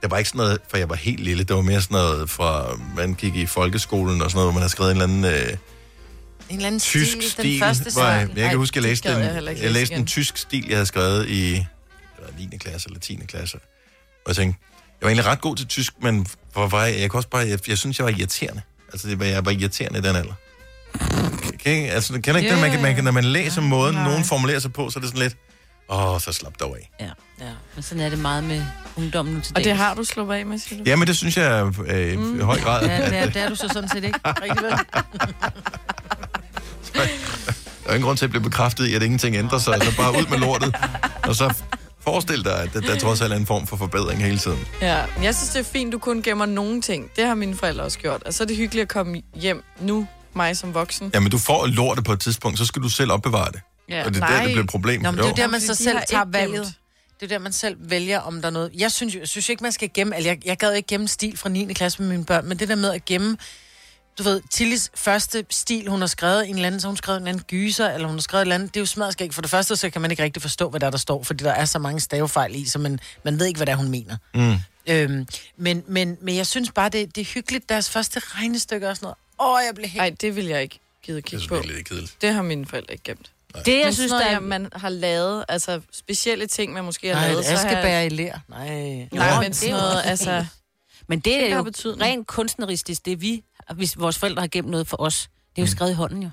Det var ikke sådan noget, for jeg var helt lille. Det var mere sådan noget fra, man gik i folkeskolen og sådan noget, hvor man havde skrevet en eller anden, øh, en eller anden tysk stil. stil den første stil. Jeg kan Ej, huske, jeg læste, en, jeg læste, jeg læste en tysk stil, jeg havde skrevet i niende klasse eller tiende klasse. Og jeg tænkte, jeg var egentlig ret god til tysk, men for, for jeg, jeg kunne også bare, jeg, jeg synes, jeg var irriterende. Altså, det var, jeg var irriterende i den alder. Okay? Altså, kender ikke yeah. det, man kan, man kan, når man læser ja, måden, nej. nogen formulerer sig på, så er det sådan lidt, Og så slap dog af. Ja, ja. Men sådan er det meget med ungdommen nu til dags. Og det har du sluppet af med, siger du? Ja, men det synes jeg øh, mm. i høj grad. Ja, det er, det er du så sådan set ikke. Rigtig vel. Der er ingen grund til at blive bekræftet i, at ingenting ændrer sig. Så bare ud med lortet. Og så forestil dig, at der, der trods alt er en form for forbedring hele tiden. Ja, jeg synes, det er fint, du kun gemmer nogle ting. Det har mine forældre også gjort. Og så er det hyggeligt at komme hjem nu, mig som voksen. Ja, men du får lortet på et tidspunkt, så skal du selv opbevare det. Ja. Og det er der, det bliver et problem. Nå, men det er jo der, man så selv tager valget. Det er der, man selv vælger, om der er noget. Jeg synes, jeg synes ikke, man skal gemme... Altså, jeg, jeg gad ikke gemme stil fra niende klasse med mine børn, men det der med at gemme... Du ved, Tillis første stil, hun har skrevet en eller anden, så hun har skrevet en eller anden gyser, eller hun har skrevet en eller anden, det er jo smadskægt. For det første, så kan man ikke rigtig forstå, hvad der, der står, fordi der er så mange stavefejl i, så man, man ved ikke, hvad der hun mener. Mm. Øhm, men, men, men jeg synes bare, det, det er hyggeligt, deres første regnestykke og sådan noget. Åh, jeg blev helt... Nej, det vil jeg ikke gide at kigge på. Det har mine forældre ikke gemt. Nej. Det, jeg men synes, at man har lavet, altså specielle ting, man måske har nej, lavet. Nej, et askebær i lær. Nej. Nej, nej, men sådan noget, altså... Men det, det er jo rent kunstneristisk, det vi, hvis vores forældre har gemt noget for os. Det er jo skrevet i hånden, jo.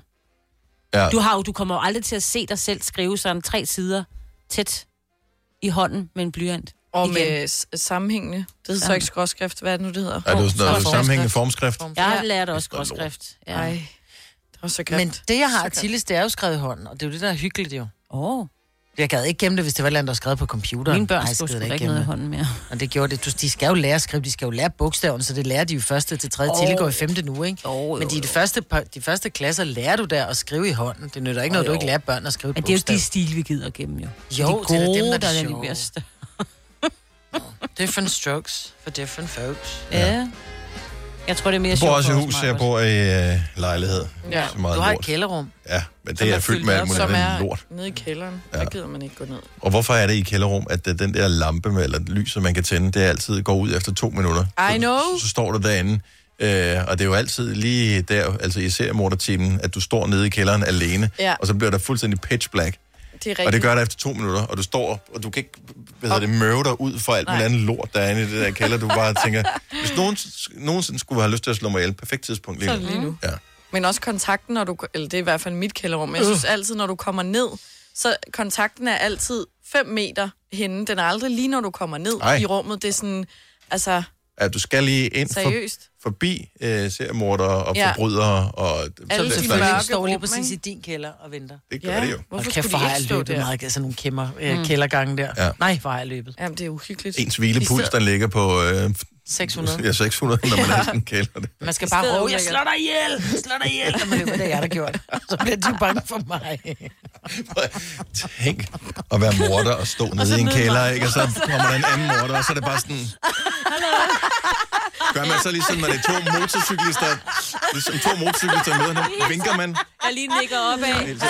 Ja. Du, har jo, du kommer jo aldrig til at se dig selv skrive sådan tre sider tæt i hånden med en blyant. Og igen. Med s- sammenhængende. Det hedder Sammen. så ikke skråskrift. Hvad er det nu, det hedder? Ja, det er sådan noget sammenhængende formskrift. formskrift. Jeg har lært også skråskrift. Ja. Ej, det var så grimt. Men det, jeg har Tillis, det er jo skrevet i hånden, og det er jo det, der er hyggeligt, jo. Åh. Oh. Jeg gad ikke gemme det, hvis det var et eller andet, der var skrevet på computeren. Mine børn skulle ikke, ikke noget i hånden mere. Og det gjorde det. De skal jo lære at skrive, de skal jo lære bogstaven, så det lærer de jo første til tredje. Oh. Tilde går i femte nu, ikke? Oh, jo, men de, de, første, de første klasser lærer du der at skrive i hånden. Det nytter ikke oh, noget, du ikke lærer børn at skrive bogstaven. Men det er jo de stil, vi gider gemme, jo. Jo, de gode, det er dem, der er de bedste. Different strokes for different folks. Ja. Yeah. Jeg tror, det er mere sjovt. Du bor også i hus, jeg bor i øh, lejlighed. Ja. Du har lort. Et kælderrum. Ja, men det er, er fyldt med alt muligt andet lort. Nede i kælderen, ja. Der gider man ikke gå ned. Og hvorfor er det i kælderrum, at den der lampe med, eller lys, som man kan tænde, det altid går ud efter to minutter? I så, know. Så står du derinde, øh, og det er jo altid lige der, altså i seriemordertimen, at du står nede i kælderen alene, ja. Og så bliver der fuldstændig pitch black. Det og det gør det efter to minutter, og du står, og du kan ikke, hvad hedder det, møve dig ud for alt muligt andet lort, der er inde i det der kælder. Du bare tænker, hvis nogen nogensinde skulle have lyst til at slå mig ihjel, perfekt tidspunkt lige nu. Så lige nu. Ja. Men også kontakten, når du, eller det er i hvert fald mit kælderrum, jeg synes altid, når du kommer ned, så kontakten er altid fem meter henne. Den er aldrig lige, når du kommer ned Ej. i rummet. Det er sådan, altså... Ja, du skal lige ind for, forbi øh, seriemordere og ja. forbrydere. Og, alle de mørke står lige præcis i din kælder og venter. Det gør ja. det jo. Hvorfor og skulle de ikke stå der? Meget, altså nogle kæmmer, øh, mm. kældergange der. Ja. Nej, hvor har jeg løbet. Jamen, det er uhyggeligt. Ens hvilepuls, der ligger på... Øh, seks hundrede. Ja, seks hundrede, når man næsten ja. kælder det. Man skal bare råbe, jeg slår dig ihjel! Jeg slår dig ihjel! Når man løber, det er jeg, der gjorde det. Så bliver de jo bange for mig. Tænk at være morder og stå nede i en kælder, ikke? Og så kommer der en anden morder, og så er det bare sådan... Gør man så ligesom, man er to motorcyklister, ligesom to motorcyklister med, og vinker man. Jeg lige nikker opad. Ja, helt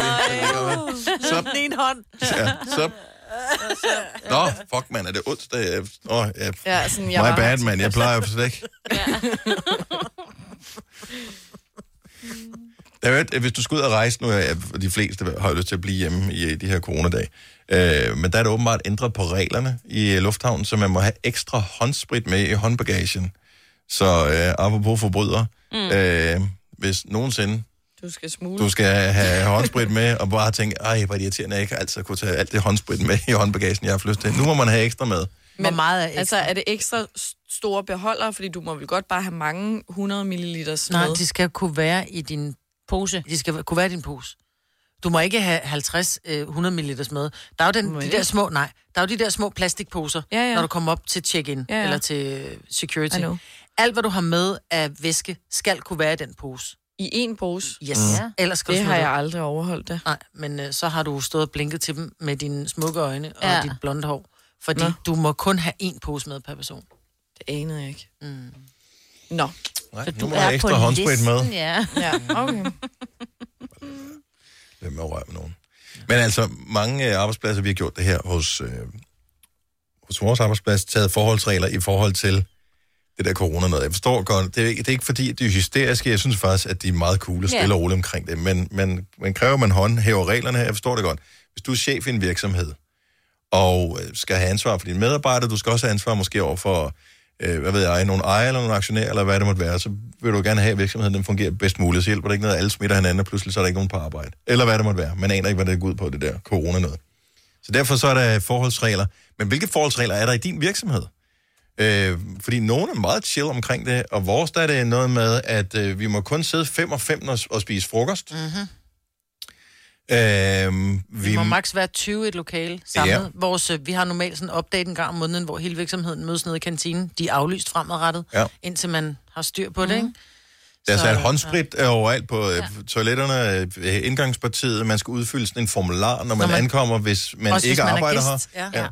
sikkert. Den ene hånd. Ja, så... Nå, fuck man, er det onsdag? Nå, jeg, ja, sådan, jeg my bad, man, jeg plejer jo slet ikke. Ja. Hvis du skal ud og rejse nu, er de fleste har jo lyst til at blive hjemme i de her coronadage. Men der er det åbenbart ændret på reglerne i lufthavnen, så man må have ekstra håndsprit med i håndbagagen. Så øh, apropos forbrydere, mm. øh, hvis nogensinde... Du skal smule. Du skal have håndsprit med, og bare tænke, ej, hvor er det irriterende, jeg ikke altid kunne tage alt det håndsprit med i håndbagagen, jeg har lyst til. Nu må man have ekstra med. Men hvor meget er ekstra? Altså, er det ekstra store beholdere? Fordi du må vel godt bare have mange hundrede milliliters med. Nej, de skal kunne være i din pose. De skal kunne være i din pose. Du må ikke have halvtreds til hundrede milliliters med. Der er jo den, de der små, nej, der er jo de der små plastikposer, ja, ja. Når du kommer op til check-in, ja, ja. Eller til security. Alt, hvad du har med af væske, skal kunne være i den pose. I en pose? Yes. Ja. Ellers det har jeg aldrig overholdt det. Nej, men øh, så har du stået og blinket til dem med dine smukke øjne og ja. dit blonde hår. Fordi Nå. du må kun have en pose med per person. Det anede jeg ikke. Mm. Nå. Nej, så du må have ekstra håndsprit med. Ja. Ja, okay. Det er med at røre med nogen. Men altså, mange øh, arbejdspladser, vi har gjort det her hos, øh, hos vores arbejdsplads, taget forholdsregler i forhold til det der corona noget. Jeg forstår godt. Det er, det er ikke fordi, de er hysteriske. Jeg synes faktisk, at de er meget cool og stille yeah. og roligt omkring det. Men, men, men kræver man håndhæver reglerne her? Jeg forstår det godt. Hvis du er chef i en virksomhed, og skal have ansvar for dine medarbejdere, du skal også have ansvar måske over for, øh, hvad ved jeg, nogle ejere eller nogle aktionærer, eller hvad det måtte være, så vil du gerne have, at virksomheden den fungerer bedst muligt. Så hjælper det ikke noget, alle smitter hinanden, og pludselig så er der ikke nogen på arbejde. Eller hvad det måtte være. Man aner ikke, hvad det går ud på, det der corona noget. Så derfor så er der forholdsregler. Men hvilke forholdsregler er der i din virksomhed? Øh, fordi nogen er meget chill omkring det, og vores der er det noget med, at øh, vi må kun sidde fem og fem og, og spise frokost. Mm-hmm. Øhm, vi... vi må maks være tyve i et lokale samlet. Ja. Vores, vi har normalt sådan en update en gang om måneden, hvor hele virksomheden mødes nede i kantinen. De er aflyst fremadrettet, ja. Indtil man har styr på mm-hmm. det, ikke? Der er sat håndsprit ja. Overalt på ja. Toiletterne, indgangspartiet. Man skal udfylde sådan en formular, når man, når man... ankommer, hvis man Også, ikke hvis man arbejder her. Ja.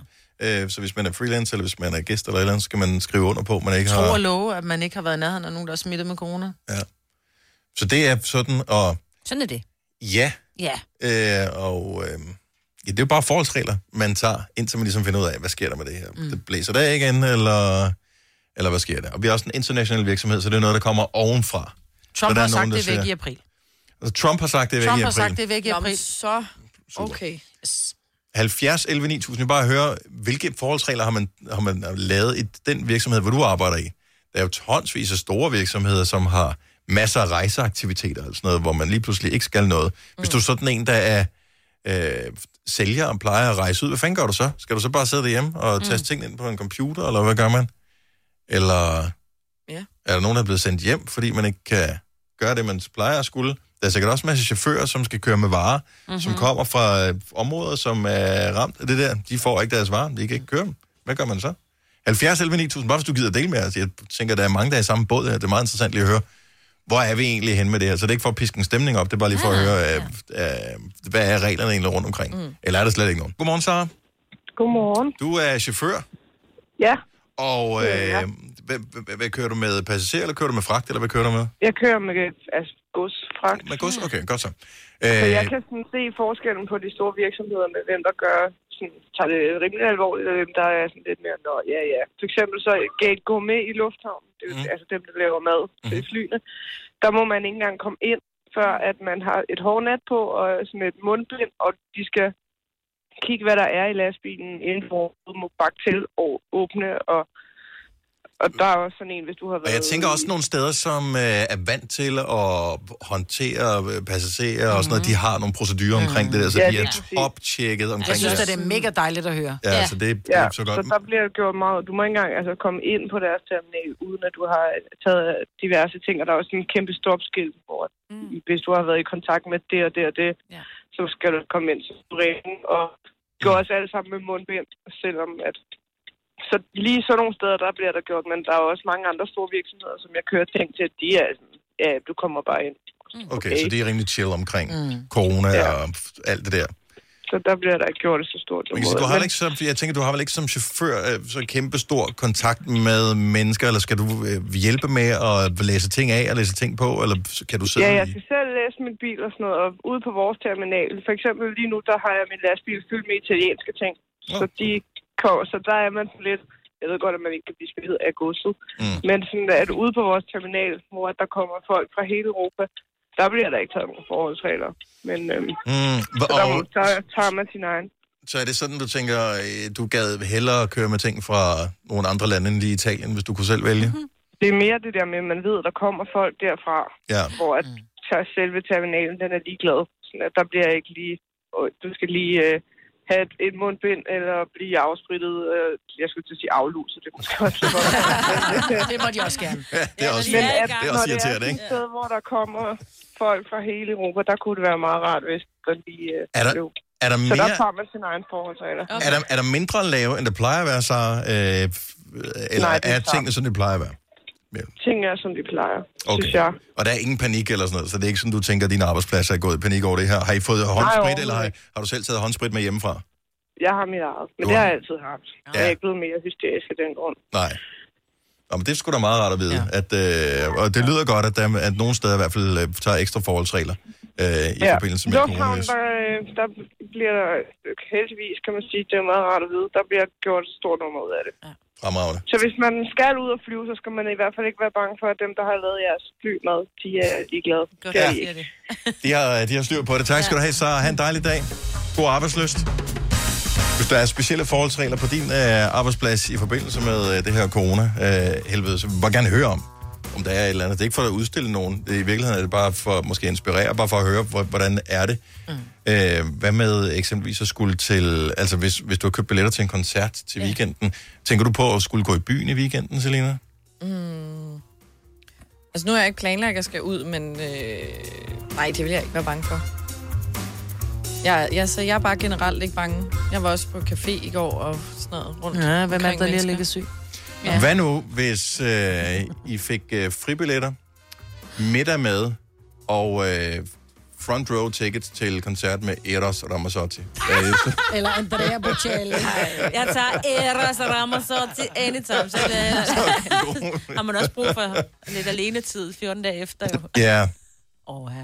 Ja. Ja. Så hvis man er freelancer, eller hvis man er gæst eller et eller andet, skal man skrive under på, at man ikke Tro har... Tro og love, at man ikke har været i nærheden af nogen, der er smittet med corona. Ja. Så det er sådan, og... Sådan er det. Ja. Ja. Øh, og øh, ja, det er jo bare forholdsregler, man tager, indtil man ligesom finder ud af, hvad sker der med det her? Mm. Det blæser der igen, eller... Eller hvad sker der? Og vi er også en international virksomhed, så det er noget, der kommer ovenfra. Trump har sagt, det er væk i april. Trump har sagt, det er væk i april. Trump har sagt, det er væk i april. Så, okay. halvfjerds elleve ni tusind. Jeg bare høre, hvilke forholdsregler har man, har man lavet i den virksomhed, hvor du arbejder i? Der er jo tonsvis af store virksomheder, som har masser af rejseaktiviteter, eller sådan noget, hvor man lige pludselig ikke skal noget. Hvis mm. du er sådan en, der er øh, sælger og plejer at rejse ud, hvad fanden gør du så? Skal du så bare sidde derhjemme og taste mm. tingene ind på en computer, eller hvad gør man? Eller ja. Er der nogen, der er blevet sendt hjem, fordi man ikke kan gøre det, man plejer at skulle. Der er sikkert også masser af chauffører, som skal køre med varer, mm-hmm. som kommer fra områder, som er ramt af det der. De får ikke deres varer, de kan ikke køre dem. Hvad gør man så? halvfjerds elleve ni tusind, bare hvis du gider dele med os. Jeg tænker, der er mange, der er i samme båd her. Det er meget interessant lige at høre, hvor er vi egentlig hen med det her? Så det er ikke for at piske en stemning op, det er bare lige for ah, at høre, ja. øh, øh, hvad er reglerne egentlig rundt omkring? Mm. Eller er der slet ikke nogen? Godmorgen, Sara. Godmorgen. Du er chauffør? Ja. Og øh, ja. hvad, hvad, hvad kører du med? Passager, eller kører du med fragt, eller hvad kører du med? Jeg kører med altså, gods, fragt. Med gods? Okay, godt så. Altså, Æh, jeg kan sådan se forskellen på de store virksomheder med, hvem der gør, sådan, tager det rimelig alvorligt, og hvem der er sådan lidt mere, nå ja ja. For eksempel så Gate Gourmet i lufthavnen, det er mm. altså dem, der laver mad til mm. flyene. Der må man ikke engang komme ind, før at man har et hårnat på, og sådan et mundbind, og de skal kigge, hvad der er i lastbilen, inden for må bakke til og åbne, og, og der er også sådan en, hvis du har været... Og jeg tænker også nogle steder, som øh, er vant til at håndtere passagerer mm-hmm. og sådan noget, de har nogle procedurer mm-hmm. omkring det der, så ja, de er top-tjekket omkring det. Jeg synes, det er mega dejligt at høre. Ja, ja. Så det er ja, så godt. Så der bliver gjort meget. Du må ikke engang altså, komme ind på deres terminal, uden at du har taget diverse ting, og der er også en kæmpe stopskilt, hvor mm. hvis du har været i kontakt med det og det og det, ja. Så skal du komme ind til ringen, og går også alle sammen med mundbind, selvom at... Så lige sådan nogle steder, der bliver der gjort, men der er også mange andre store virksomheder, som jeg kører ting til, at de er sådan, ja, du kommer bare ind. Okay, okay, så det er rimelig chill omkring mm. corona ja. Og alt det der. Så der bliver der ikke gjort det så stort. Men, du har ikke som, jeg tænker, du har vel ikke som chauffør så kæmpe stor kontakt med mennesker, eller skal du hjælpe med at læse ting af og læse ting på, eller kan du selv... Ja, jeg skal selv læse min bil og sådan noget, og ude på vores terminal. For eksempel lige nu, der har jeg min lastbil fyldt med italienske ting, oh. så de kommer, så der er man lidt... Jeg ved godt, at man ikke kan blive spillet af godset, mm. men sådan, at ude på vores terminal, hvor der kommer folk fra hele Europa, der bliver der ikke taget nogle forholdsregler, men øhm, mm, så der, må, der tager man sin egen. Så er det sådan, du tænker, du gad hellere køre med ting fra nogle andre lande end lige Italien, hvis du kunne selv vælge? Mm-hmm. Det er mere det der med, man ved, der kommer folk derfra, ja. Hvor at tager selve terminalen, den er ligeglad. Sådan, at der bliver ikke lige, du skal lige øh, have et, et mundbind, eller blive afsprittet, øh, jeg skulle til at sige afluset, det kunne godt være. Det må de også gerne. Ja, det er også, men, at, det er også irriterende, ikke? Det er et sted, hvor der kommer... folk fra hele Europa, der kunne det være meget rart, hvis der lige er der, er der mere, så der tager man sin egen forholdsregler. Okay. Er, der, er der mindre lave, end det plejer at være, så, øh, eller Nej, er, er tingene, som de plejer at være? Ja. Ting er, som de plejer, okay. synes jeg. Og der er ingen panik eller sådan noget, så det er ikke sådan, du tænker, at din arbejdsplads er gået i panik over det her. Har I fået håndsprit, Nej, eller har, I, har du selv taget håndsprit med hjemmefra? Jeg har mit eget, men det har jeg altid haft. Ja. Jeg er ikke blevet mere hysterisk af den grund. Nej. Jamen, det er sgu da meget rart at vide, ja. At, øh, og det lyder godt, at, der, at nogle steder i hvert fald øh, tager ekstra forholdsregler øh, i ja. Forbindelse med coronavirus. Der, der bliver heldigvis, kan man sige, det er meget rart at vide, der bliver gjort et stort nummer ud af det. Ja. Fremragende. Så hvis man skal ud og flyve, så skal man i hvert fald ikke være bange for, at dem, der har lavet jeres flymad, de er ligeglade. De, ja. de, de, har, de har styr på det. Tak skal ja. Du have, så have en dejlig dag. God arbejdslyst. Hvis der er specielle forholdsregler på din øh, arbejdsplads i forbindelse med øh, det her corona-helvede, øh, så vil jeg bare gerne høre om. om der er et eller andet. Det er ikke for at udstille nogen. I virkeligheden er det bare for måske inspirere, bare for at høre, hvordan er det. Mm. Øh, hvad med eksempelvis at skulle til... Altså, hvis, hvis du har købt billetter til en koncert til yeah. weekenden, tænker du på at skulle gå i byen i weekenden, Selina? Mm. Altså, nu er jeg ikke planlagt, at jeg skal ud, men... Øh, nej, det vil jeg ikke være bange for. Jeg, jeg, så jeg er bare generelt ikke bange. Jeg var også på café i går og sådan noget rundt. Ja, hvad med der lige at ligge syg? Ja. Hvad nu, hvis øh, I fik øh, fribilletter, middag med og øh, front row tickets til koncert med Eros Ramazzotti? Eller Andrea Bocelli. Jeg tager Eros Ramazzotti anytime. Så det har man også brug for lidt alenetid fjorten dage efter. Jo. Ja. Åh, ja.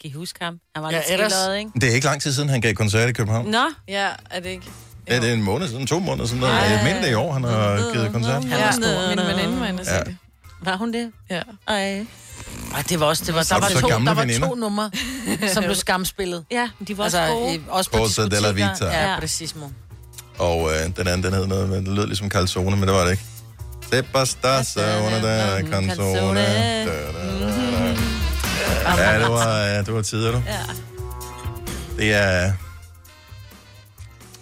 Kan I huske ham? Han var ja, lidt skildret, ikke? Det er ikke lang tid siden, han gav koncert i København. Nå, ja, er det ikke? Ja, det er en måned siden, to måneder siden. Jeg mener det i år, han har givet koncert. Han var stor. Min veninde var inde og se det. Var hun det? Ja. Ej. Ej, det var også, det var, der var, to, der var to numre, som blev skamspillet. Ja, de var også altså, gode. Også på Forza della Vita. Ja, præcis. Og øh, den anden, den hed noget, det lød ligesom calzone, men det var det ikke. Se pastasa under der calzone. Ja, det var, det var tider, du. Ja. Det er...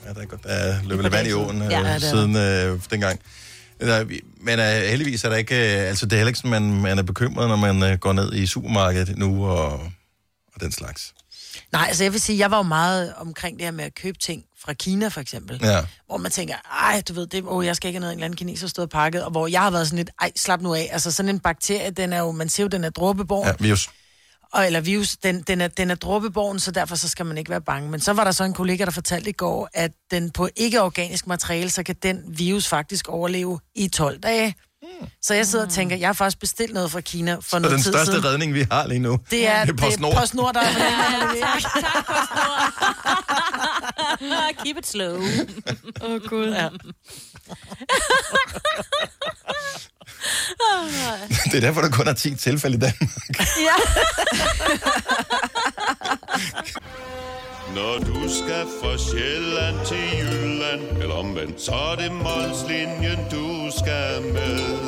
Ja, der er godt, der er løbet vand i åen øh, ja, siden øh, dengang. Men øh, heldigvis er der ikke... Øh, altså, det er heller ikke sådan, man, man er bekymret, når man øh, går ned i supermarkedet nu og, og den slags. Nej, altså jeg vil sige, jeg var jo meget omkring det her med at købe ting fra Kina, for eksempel. Ja. Hvor man tænker, ej, du ved, det, åh, jeg skal ikke have noget en eller anden kineser stået og pakket. Og hvor jeg har været sådan lidt, ej, slap nu af. Altså, sådan en bakterie, den er jo... Man ser jo, den er dråbeborn. Ja, virus. Og, eller virus, den, den er, den er dråbeborgen, så derfor så skal man ikke være bange. Men så var der så en kollega, der fortalte i går, at den på ikke-organisk materiale, så kan den virus faktisk overleve i tolv dage. Mm. Så jeg sidder og tænker, jeg har faktisk bestilt noget fra Kina for så noget tid siden. Så den største redning, vi har lige nu, det er, det er PostNord. Det er PostNord, der er ja, tak, tak PostNord. Keep it slow. Åh, oh, Gud. Ja. Det er derfor, der kun er ti tilfælde i Danmark. Ja. Når du skal fra Sjælland til Jylland, eller omvendt, så er det Molslinjen, du skal med.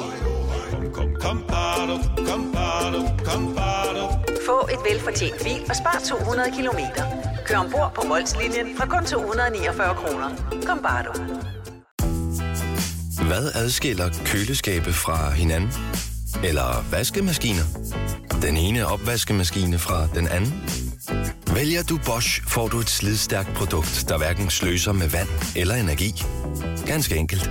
Kom, kom, kom, bado, kom, bado, kom, bado. Få et velfortjent bil og spar to hundrede kilometer. Kør ombord på Molslinjen fra kun to hundrede niogfyrre kroner. Kom, bare du. Hvad adskiller køleskabe fra hinanden? Eller vaskemaskiner? Den ene opvaskemaskine fra den anden? Vælger du Bosch, får du et slidstærkt produkt, der hverken sløser med vand eller energi. Ganske enkelt.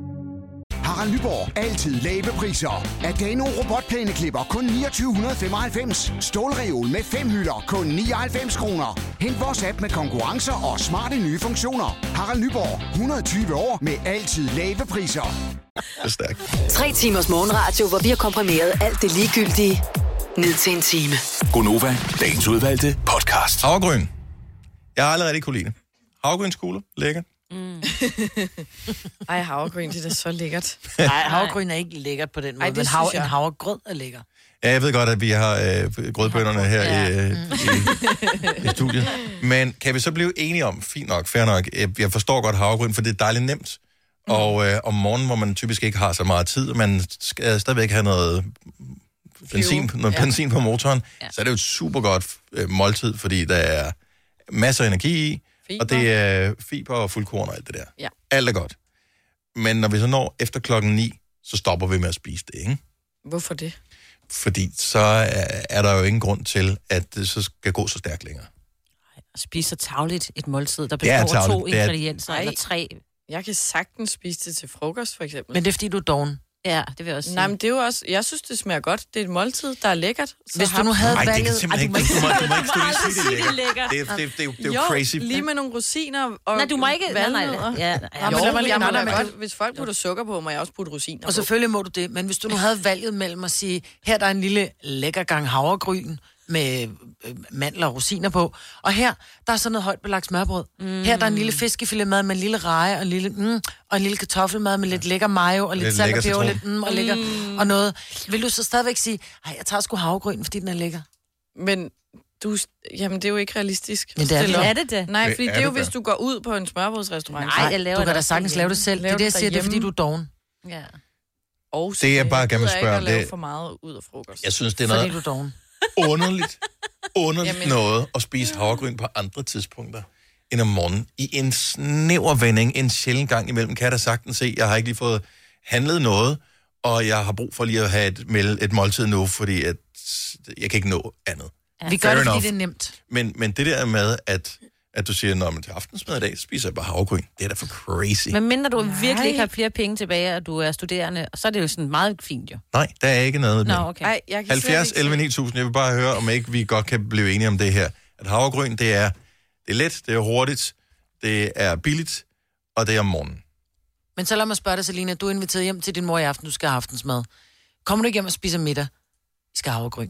Harald Nyborg. Altid lave priser. Adano robotplæneklipper kun niogtyve femoghalvfems. Stålreol med fem hylder kun nioghalvfems kroner. Hent vores app med konkurrencer og smarte nye funktioner. Harald Nyborg. hundrede og tyve år med altid lave priser. Tre timers morgenradio, hvor vi har komprimeret alt det ligegyldige ned til en time. Gonova. Dagens udvalgte podcast. Havregryn. Jeg har allerede kunne lide det. Havregrynskugler. Lækkert. Mm. Ej, havregryn, det er så lækkert. Nej, havregryn er ikke lækkert på den måde. Ej, men hav, en havregrød er lækker. Ja, jeg ved godt, at vi har øh, grødbønderne her ja. i, øh, i, i studiet. Men kan vi så blive enige om, fint nok, fair nok, jeg forstår godt havregryn, for det er dejligt nemt. Mm. Og øh, om morgenen, hvor man typisk ikke har så meget tid, man skal stadigvæk have noget benzin, noget ja. benzin på motoren, ja. så er det jo et super godt øh, måltid, fordi der er masser af energi i. Og det er fiber og fuldkorn og alt det der. Ja. Alt er godt. Men når vi så når efter klokken ni, så stopper vi med at spise det, ikke? Hvorfor det? Fordi så er der jo ingen grund til, at det så skal gå så stærkt længere. Ej, at spise så tavligt et måltid, der består af to ingredienser er... eller tre. Jeg kan sagtens spise det til frokost, for eksempel. Men det er, fordi du er doven. Ja, det vil jeg også sige. Nej, men det er jo også... Jeg synes, det smager godt. Det er et måltid, der er lækkert. Så hvis du nu havde valget... Nej, det kan simpelthen ikke... Du må ikke sige, det er lækkert. Det er, det er, det er, det er jo, jo crazy. Lige med nogle rosiner og... Nej, du må ikke... Nej, nej, nej. Ja, ja. Jo, jo, men jeg må da godt. Hvis folk putter sukker på, må jeg også putte rosiner på. Og selvfølgelig må du det. Men hvis du nu havde valget mellem at sige, her der er en lille lækker gang havregryn med mandler og rosiner på, og her, der er sådan noget højt belagt smørbrød. Mm. Her der er en lille fiskefiletmad med en lille reje, og en lille, mm, og en lille kartoffelmad med lidt lækker mayo, og lidt, lidt salt og peber, og lidt mm, og lækker, mm. og noget. Vil du så stadigvæk sige, nej, jeg tager sgu havregryn, fordi den er lækker? Men du, jamen det er jo ikke realistisk. Men det er det. Er det det? Nej, fordi det, det er jo, hvis du går ud på en smørbrødsrestaurant. Nej, jeg laver du kan da sagtens lave det selv. Lave det er det, jeg siger, det er, fordi du er doven. Ja. Og så det er bare gerne spørge. Jeg laver for meget ud af frokost. Jeg synes, det er noget. Fordi du er doven. underligt, underligt Jamen. noget at spise havregryn på andre tidspunkter end om morgenen. I en snæver vending, en sjælden gang imellem, kan jeg da sagtens se, jeg har ikke lige fået handlet noget, og jeg har brug for lige at have et, et måltid nu, fordi at jeg kan ikke nå andet. Ja. Vi gør det, fordi det er nemt. Men, men det der med, at, at du siger, når man til aftensmad i dag, spiser jeg bare havregryn, det er da for crazy. Men mindre du Nej. virkelig ikke har flere penge tilbage, og du er studerende, så er det jo sådan meget fint jo. Nej, der er ikke noget. Nå, okay. Ej, jeg kan halvfjerds elleve ni tusind, jeg vil bare høre, om ikke vi godt kan blive enige om det her. At havregryn, det er, det er let, det er hurtigt, det er billigt, og det er om morgenen. Men så lad mig spørge dig, Selina, du er inviteret hjem til din mor i aften, du skal have aftensmad. Kommer du ikke hjem og spiser middag? I skal have havregryn.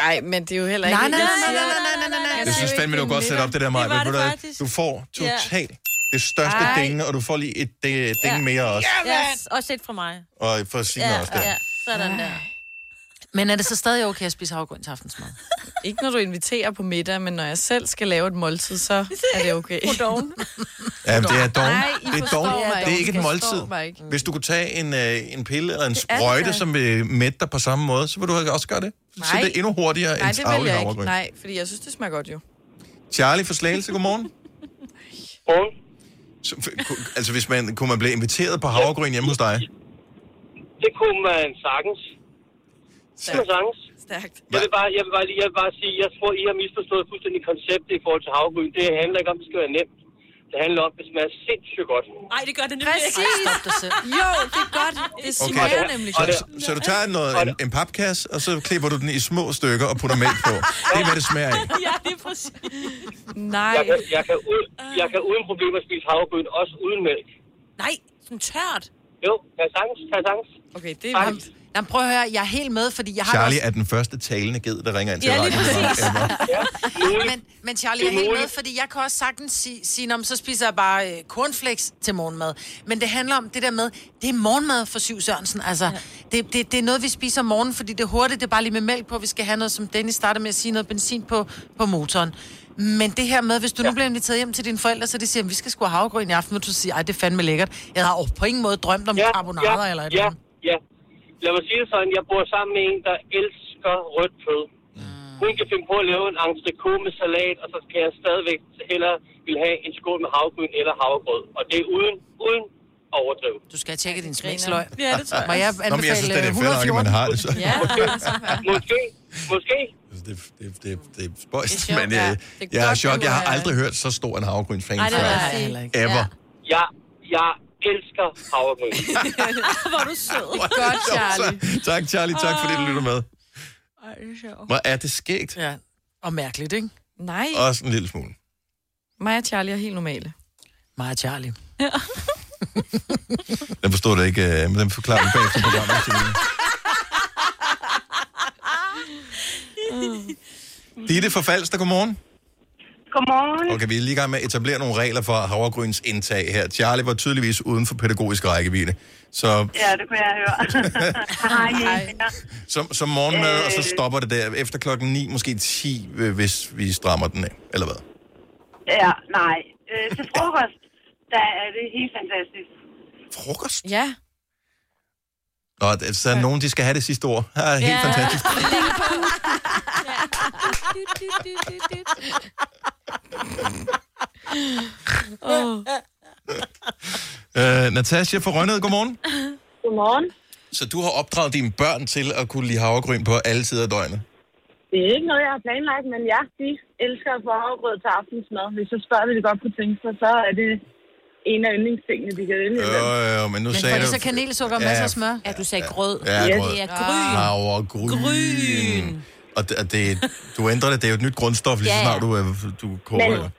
Nej, men det er jo heller ikke... Nej, nej, nej, nej, nej, nej, nej, nej. Jeg synes fandme, du godt sætte op det der, Maja. Det det du får totalt yeah. det største dænge, og du får lige et dænge yeah. mere også. Ja, yes. også et fra mig. Og fra Sina yeah. også der. Ja, sådan der. Men er det så stadig okay at spise havregryn til aftensmad? Ikke når du inviterer på middag, men når jeg selv skal lave et måltid, så er det okay. På dogen. Ja, det er dogen. Det er dogen. Det er ikke et måltid. Hvis du kunne tage en, øh, en pille og en sprøjte, som vil mætte dig på samme måde, så vil du også gøre det. Nej. Så det er endnu hurtigere Nej, end travlig havregryn. Nej, fordi jeg synes, det smager godt jo. Charlie fra Slagelse, godmorgen. Godmorgen. Altså, hvis man, kunne man blive inviteret på havregryn hjemme hos dig? Det kunne man sagtens. Stærkt. Stærkt. Jeg vil bare, jeg vil bare, lige, jeg vil bare sige, jeg tror, I har misforstået fuldstændig konceptet i forhold til havregryn. Det handler ikke om, det skal være nemt. Det handler om, at det smager sindssygt godt. Nej, det gør det nemlig ikke. Præcis. Stop dig selv. Jo, det er godt. Det smager okay. nemlig godt. Så, så du tager noget, en, en papkasse, og så klipper du den i små stykker og putter mælk på. Det er, hvad det smager af. Ja, det er præcis. Nej. Jeg kan, jeg kan, uden, jeg kan uden problemer spise havregryn, også uden mælk. Nej, sådan tørt. Jo, kan jeg sagtens, kan jeg sagtens. Okay, det er vildt. Jamen, prøv at høre, jeg er helt med, fordi jeg har Charlie også... er den første talende ged, der ringer ind til ja, radioen. Ja. men, men Charlie er helt med, fordi jeg kan også sagtens sige, sige om så spiser jeg bare øh, cornflakes til morgenmad. Men det handler om det der med, det er morgenmad for Syv Sørensen. Altså, ja. det, det, det er noget, vi spiser om morgenen, fordi det er hurtigt, det er bare lige med mælk på. Vi skal have noget, som Dennis starter med at sige, noget benzin på, på motoren. Men det her med, hvis du ja. nu bliver inviteret hjem til dine forældre, så de siger, vi skal sgu have havregryn i aften, og du siger, ej, det er fandme lækkert. Jeg har oh, på ingen måde drømt om ja, karbonader ja, eller et ja, eller andet. Ja. Lad mig sige det sådan, jeg bor sammen med en, der elsker rødt kød. Hun kan finde på at lave en entrecôte med salat, og så kan jeg stadigvæk hellere vil have en skål med havregryn eller havregrød. Og det er uden, uden overdrive. Du skal tjekke din smagsløg. Ja, det tror jeg. Må jeg anbefale jeg synes, det er fedt nok, at man har det så. Ja, måske, måske, måske. Det, det, det, det er spøjst, men ja, det jeg er chok. Jeg har aldrig hørt så stor en havregrynsfan før. Ever. Ja, ja. elsker havregryn. Hvor du sød. Godt, Charlie. Tak, Charlie. Tak, fordi du lytter med. Ej, det er sjovt. Hvor er det skægt? Ja. Og mærkeligt, ikke? Nej. Også en lille smule. Mig og Charlie er helt normale. Mig og Charlie. Ja. Den forstod det ikke, men den forklarer den bagefter programmet til mig. Ditte fra Falster, godmorgen. Godmorgen. Okay, vi er lige i gang med at etablere nogle regler for havregryns indtag her. Charlie var tydeligvis uden for pædagogisk rækkevidde. Så... Ja, det kunne jeg høre. Hej. Hej. Så, så morgenmad, øh... og så stopper det der efter klokken ni, måske ti, hvis vi strammer den af, eller hvad? Ja, nej. Øh, til frokost, der er det helt fantastisk. Frokost? Ja. Nå, så er nogen, de skal have det sidste ord. Ja, helt ja. fantastisk. oh. øh, Natasha fra Rønnede, godmorgen. Godmorgen. Så du har opdraget dine børn til at kunne lide havregryn på alle tider af døgnet? Det er ikke noget, jeg har planlagt, men ja, de elsker at få havregryn til aftensmad. Hvis så spørger vi det godt på tænke sig, så er det en af yndlingstingene, de kan yndlings. Øh, øh, men nu men sagde du... så kanelsukker og ja, masser af smør? Ja, du sagde grød. Ja, ja grød. Det er gryn. Farver, gryn. gryn. Og det, det, du ændrer det, det er jo et nyt grundstof, lige så snart du, du koger. Men,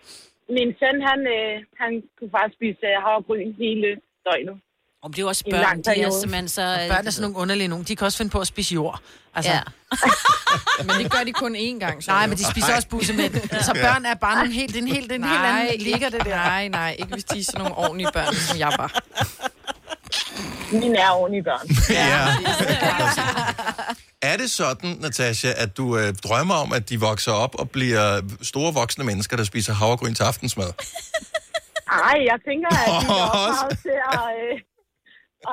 min søn, han, øh, han kunne faktisk spise havregryn hele døgnet. Om det er også børn, de er simpelthen så... Og børn er sådan nogle underlige nogen. De kan også finde på at spise jord. Altså. Ja. Men det gør de kun én gang. Så nej, men de spiser også bussemænd. Så børn er bare en helt, en helt, en nej, helt anden ligger det der. Nej, nej. Ikke hvis de er sådan nogle ordentlige børn, som jeg var. Mine er ordentlige børn. Ja. Er det sådan, Natasha, at du øh, drømmer om, at de vokser op og bliver store voksne mennesker, der spiser havregryn til aftensmad? Nej, jeg tænker, at de er opdraget til at... Øh,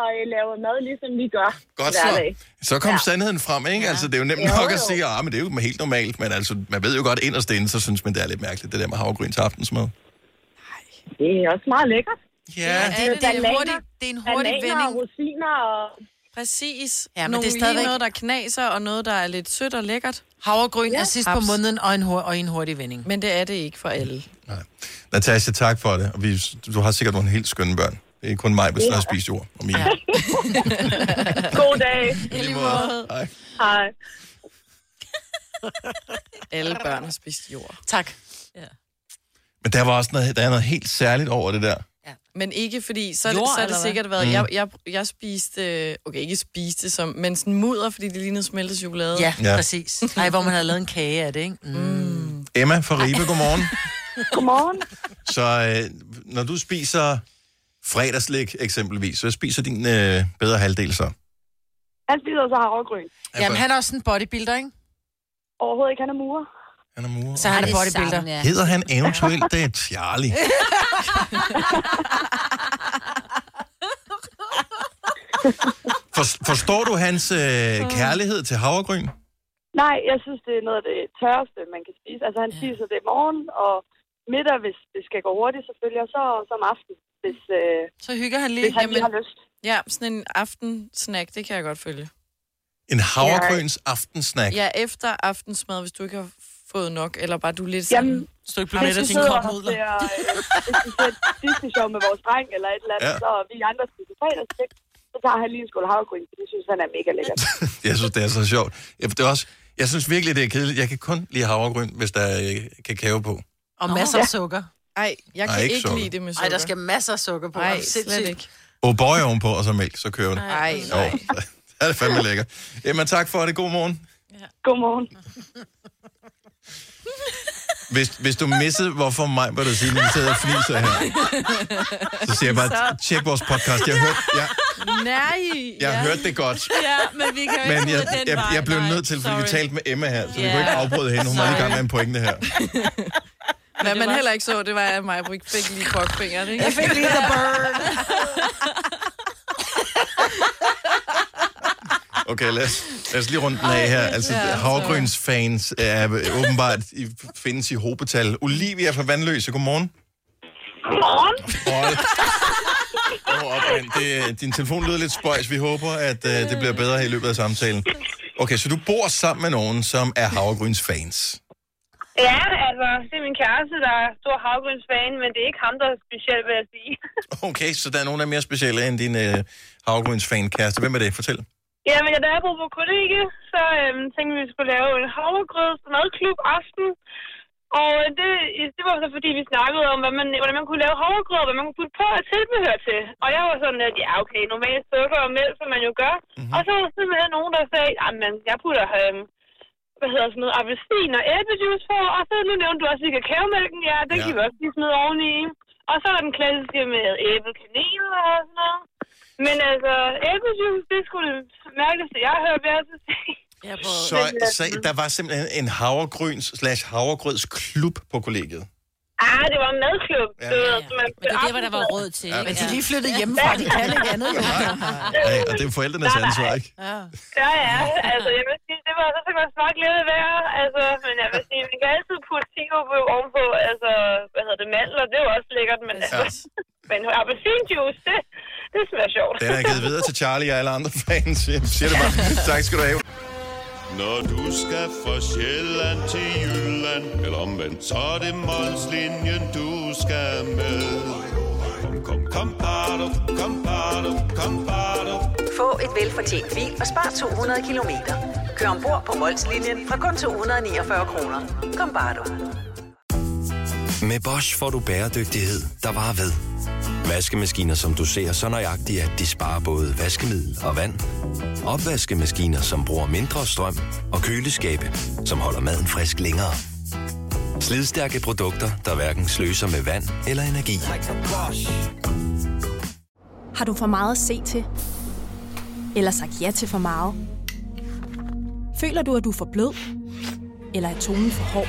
og laver mad, ligesom vi gør. Godt så. Så kom ja. sandheden frem, ikke? Ja. Altså, det er jo nemt jo, nok at sige, ah, men det er jo helt normalt, men altså, man ved jo godt, inderst inde, så synes man, det er lidt mærkeligt, det der med havregryn til aftensmad. Det er også meget lækkert. Ja. ja det, er, det, det, er en hurtig, det er en hurtig bananer, vending. Og rosiner og... Præcis. Ja, men nogle, det er stadigvæk noget, der knaser, og noget, der er lidt sødt og lækkert. Havregryn ja. er sidst Abs. på måneden, og en, hur- og en hurtig vending. Men det er det ikke for alle. Nej. Natasha, tak for det. Og vi, du har sikkert nogle helt skønne børn. Det er kun mig, hvis jeg har spist jord. Og ja. God dag. I lige måde. Hej. Hej. Alle børn har spist jord. Tak. Ja. Men der var også noget, der er noget helt særligt over det der. Ja. Men ikke fordi, så har det, så det sikkert været, mm. jeg, jeg, jeg spiste, okay ikke spiste, som, men sådan mudder, fordi det lignede smeltet chokolade. Ja, ja. Præcis. Ej, hvor man havde lavet en kage af det, ikke? Mm. Mm. Emma fra Ribe, godmorgen. Godmorgen. Så øh, når du spiser... fredagslik eksempelvis. Så spiser din øh, bedre halvdel så? Han spiser så havregryn. Jamen, han er også en bodybuilder, ikke? Overhovedet ikke. Han er murer. Han er murer. Så han er bodybuilder. Sammen, ja. Hedder han eventuelt det er Charlie? For, forstår du hans øh, kærlighed til havregryn? Nej, jeg synes, det er noget af det tørreste, man kan spise. Altså, han ja. spiser det i morgen, og middag, hvis det skal gå hurtigt, selvfølgelig, og så som aften. Hvis, øh, så hygger han lige. Hvis han lige har lyst. Ja, sådan en aftensnack, det kan jeg godt følge. En havregrøns ja. aftensnack? Ja, efter aftensmad, hvis du ikke har fået nok, eller bare du er lidt sådan... Jamen, så du bliver lidt af dine kopmudler. Hvis vi ser Disney Show med vores dreng, eller et eller andet, ja. så vi andre spiser fredagslæg, så tager han lige en skål havregryn, for det synes han er mega lækkert. Jeg synes, det er så sjovt. Det er også, jeg synes virkelig, det er kedeligt. Jeg kan kun lide havregryn, hvis der er kakao på. Og oh. masser af sukker. Ej, jeg kan Ej, ikke, ikke lide det med sukker. Ej, der skal masser af sukker på. Ej, slet ikke. O'boy ovenpå, og så mælk, så kører det. Ej, nej. Oh, det er det fandme lækkert. Jamen, tak for det. God morgen. Ja. God morgen. Hvis, hvis du missede, hvorfor mig var det sige, at vi sidder og fliser her, så siger jeg bare, tjek vores podcast. Jeg hørte, jeg, nej, jeg ja. hørte det godt. Ja, men vi kan men jeg, ikke jeg, den jeg, jeg blev nej, nødt til, fordi sorry. vi talte med Emma her, så yeah. vi kunne ikke afbryde hende. Hun var lige i gang med en pointe her. Hvad man var... heller ikke så, det var, at mig fik lige kokfingeren, ikke? Jeg fik lige the bird. Okay, lad os, lad os lige rundt den af her. Altså, havregryns fans er åbenbart findes i hobetal. Olivia fra Vandløse, godmorgen. Godmorgen. Oh, op, det, din telefon lyder lidt spøjs. Vi håber, at uh, det bliver bedre her i løbet af samtalen. Okay, så du bor sammen med nogen, som er havregryns fans. Ja, altså, det er min kæreste, der er stor havregrynsfan, men det er ikke ham, der er speciel, vil jeg sige. Okay, så der er nogen, der er mere specielle end din øh, havregrynsfan-kæreste. Hvem er det? Fortæl. Ja, men da jeg boede på kollega, så øhm, tænkte vi, at vi skulle lave en havregryds madklub aften. Og det, det var så, fordi vi snakkede om, hvad man, hvordan man kunne lave havregrød, og hvad man kunne putte på og tilbehør til. Og jeg var sådan, at ja, okay, normalt sukker og mælk, som man jo gør. Mm-hmm. Og så var der simpelthen nogen, der sagde, jamen, jeg putter... Øh, hvad hedder sådan noget, appelsin og æblejuice på, og så nu nævnte du også lige kakaomælken, ja, den ja. kan vi også lige smide oveni. Og så er der den klassiske med æblekanel og sådan noget. Men altså, æblejuice, det skulle det mærkeligste, jeg har hørt ved at sige. Så, så der var simpelthen en havregryns slash havregrødsklub på kollegiet? Ah, det var en madklub. Ja. Det, ja, ja. Man, men det var det, der var råd til. Ja. Men de lige flyttede hjemmefra, de kan ikke andet. Ja, ja, og det er jo forældrenes ansvar, ikke? Ja. ja, ja. Altså, jeg vil sige, det var så kan man smage glæde være. Altså, men jeg vil sige, man kan altid putte tigo ovenpå, altså, hvad hedder det, mandler, det er jo også lækkert, men ja. altså, men appelsinjuice, det, det smager sjovt. Den er givet videre til Charlie og alle andre fans, siger det bare. Tak skal du have. Når du skal fra Sjælland til Jylland, eller omvendt, så er det Molslinjen, du skal med. Kom, kom, Få et velfortjent bil og spar to hundrede kilometer. Kør ombord på Molslinjen fra kun to hundrede niogfyrre kroner. Kom bare du. Med Bosch får du bæredygtighed, der varer ved. Vaskemaskiner, som du ser så nøjagtigt, at de sparer både vaskemiddel og vand. Opvaskemaskiner, som bruger mindre strøm. Og køleskabe, som holder maden frisk længere. Slidstærke produkter, der hverken sløser med vand eller energi. Har du for meget at se til? Eller sagt ja til for meget? Føler du, at du er for blød? Eller er tonen for hård?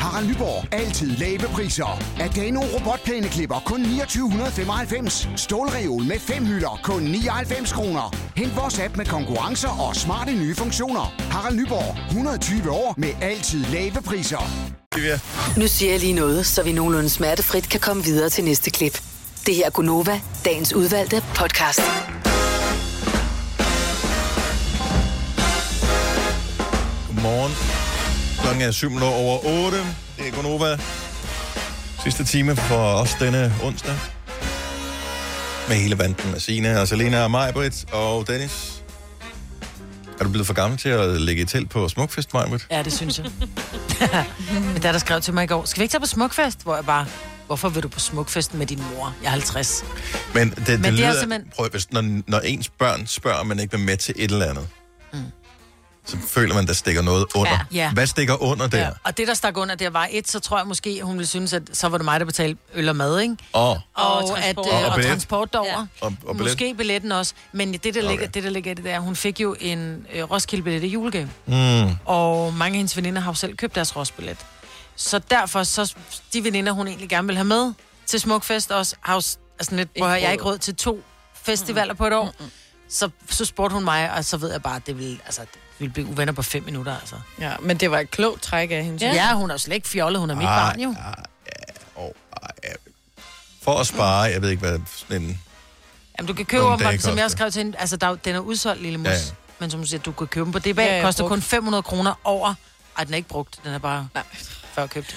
Harald Nyborg. Altid lave priser. Adano robotplæneklipper kun niogtyve femoghalvfems. Stålreol med fem hylder kun nioghalvfems kroner. Hent vores app med konkurrencer og smarte nye funktioner. Harald Nyborg. hundrede og tyve år med altid lave priser. Nu siger jeg lige noget, så vi nogenlunde smertefrit kan komme videre til næste klip. Det her er Gonova, dagens udvalgte podcast. Godmorgen. Klokken er syv over otte. Det er Gonova. Sidste time for os denne onsdag. Med hele banden af Sina og Selina og Maja, Britt og Dennis. Er du blevet for gammel til at lægge et telt på Smukfest, Maja, Britt? Ja, det synes jeg. Men der, der skrev til mig i går, skal vi ikke tage på Smukfest? Hvor jeg bare, hvorfor vil du på Smukfest med din mor? Jeg er halvtreds. Men det, det, Men det lyder, er simpelthen... prøv, hvis, når, når ens børn spørger, man ikke vil med til et eller andet, mm. så føler man, der stikker noget under. Ja, ja. Hvad stikker under der? Ja. Og det, der stak under der, var et, så tror jeg måske, hun ville synes, at så var det mig, der betalte øl og mad, ikke? Oh. Og, og, at, øh, og, og, og transport derover. Ja. Og, og billet. Måske billetten også. Men det, der ligger okay. det, det der, hun fik jo en øh, Roskilde-billet i julegave. Mm. Og mange af hendes veninder har jo selv købt deres Roskilde-billet. Så derfor, så de veninder, hun egentlig gerne vil have med til Smukfest også, har jo altså lidt, hvor jeg ikke råd til to festivaler mm. på et år. Mm. Så, så spurgte hun mig, og så ved jeg bare, at det ville, altså, det ville blive uvenner på fem minutter. Altså. Ja, men det var et klogt træk af hende. Ja, ja, hun er jo slet ikke fjollet, hun er mit ah, barn jo. Ah, ah, oh, ah, for at spare, jeg ved ikke, hvad sådan en... Jamen, du kan købe dem, som jeg også skrev til hende, altså der, den er udsolgt, lille mus, ja, ja. Men som du siger, du kan købe dem på D B A, ja, koster brugt. Kun fem hundrede kroner over. Ej, den er ikke brugt, den er bare Nej. Før købt.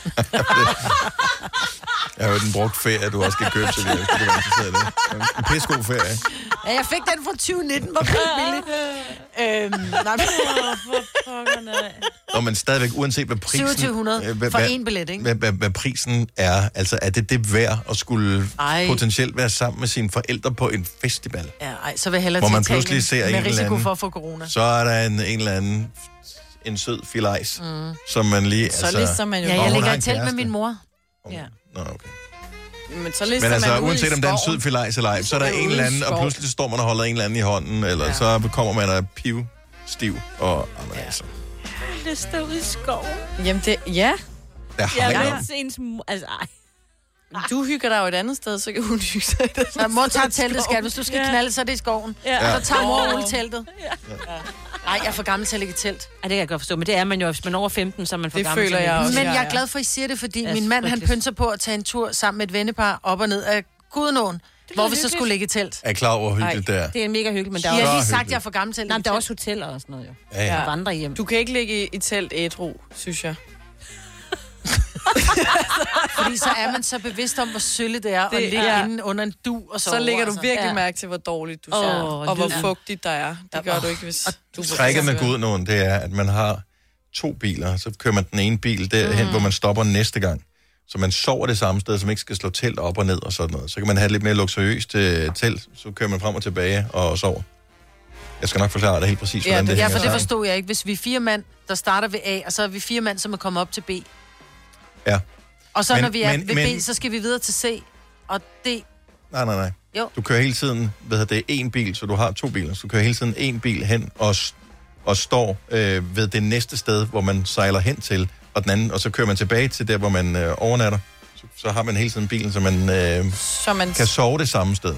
Jeg har jo den brugt ferie, du også skal købe, så det er en pissegod ferie. Ja, jeg fik den fra tyve nitten, hvor købt billigt. øhm, nej, for Nå, men stadigvæk, uanset hvad prisen... syvogtyve hundrede for en billet, ikke? Hvad, hvad, hvad prisen er, altså er det det værd at skulle ej. Potentielt være sammen med sine forældre på en festival? Ja, ej, så vil jeg hellere til Italien pludselig ser med en risiko anden, for at få corona. Så er der en, en eller anden... en sød filajs, mm. som man lige... Så altså, lister man jo... Ja, jeg ligger i telt med min mor. Oh. Ja. Nå, okay. Men, så Men altså, man uanset om det er en sød filajs eller ej, så er der en eller anden, og pludselig står man og holder en eller anden i hånden, eller ja. Så kommer man og er pivstiv, og... Jamen, ja. Altså. Det står ud i skoven. Jamen, det... Ja. Jeg har ens mor... Altså, ej. Du hygger dig jo et andet sted, så kan hun hygge sig. Når mor tager teltet, skat. Hvis du skal knalde, så er det i skoven. Ja. Så tager mor ud i teltet. Ja. Nej, jeg er for gammel til at ligge i telt. Ja, det kan jeg godt forstå, men det er man jo, hvis man er over femten, så er man for det gammel til at ligge. Men jeg er glad for, at I siger det, fordi yes, min mand, han pynser på at tage en tur sammen med et vennepar op og ned af Gudenåen, hvor vi så skulle ligge i telt. Er klar over hyggeligt der? Det er mega hyggeligt, men der er også... Jeg har lige sagt, at jeg er for gammel til at ligge i telt. Nej, der er også hoteller og sådan noget, jo. Ja, ja. Vandre hjem. Du kan ikke ligge i telt ædru, synes jeg. Fordi så er man så bevidst om, hvor sølle det er det, at ligge ja. Inde under en du og så Så lægger du virkelig ja. Mærke til, hvor dårligt du ser, oh, og hvor fugtigt der er. Det gør du ikke, hvis og du... Trækket med Gudenåen, det er, at man har to biler, så kører man den ene bil derhen, mm. hvor man stopper næste gang. Så man sover det samme sted, så man ikke skal slå telt op og ned og sådan noget. Så kan man have lidt mere luksuriøst uh, telt, så kører man frem og tilbage og sover. Jeg skal nok forklare dig helt præcis, hvordan ja, det, det hænger sammen. Ja, for det forstod jeg ikke. Hvis vi er fire mand, der starter ved A, og så er vi fire mand, som er kommet op til B. Ja. Og så men, når vi er men, ved B, men... så skal vi videre til C og D. Nej, nej, nej. Jo. Du kører hele tiden, hvad hedder det, en bil, så du har to biler. Så du kører hele tiden en bil hen og, og står øh, ved det næste sted, hvor man sejler hen til, og den anden, og så kører man tilbage til der, hvor man øh, overnatter. Så, så har man hele tiden bilen, så man, øh, så man... kan sove det samme sted.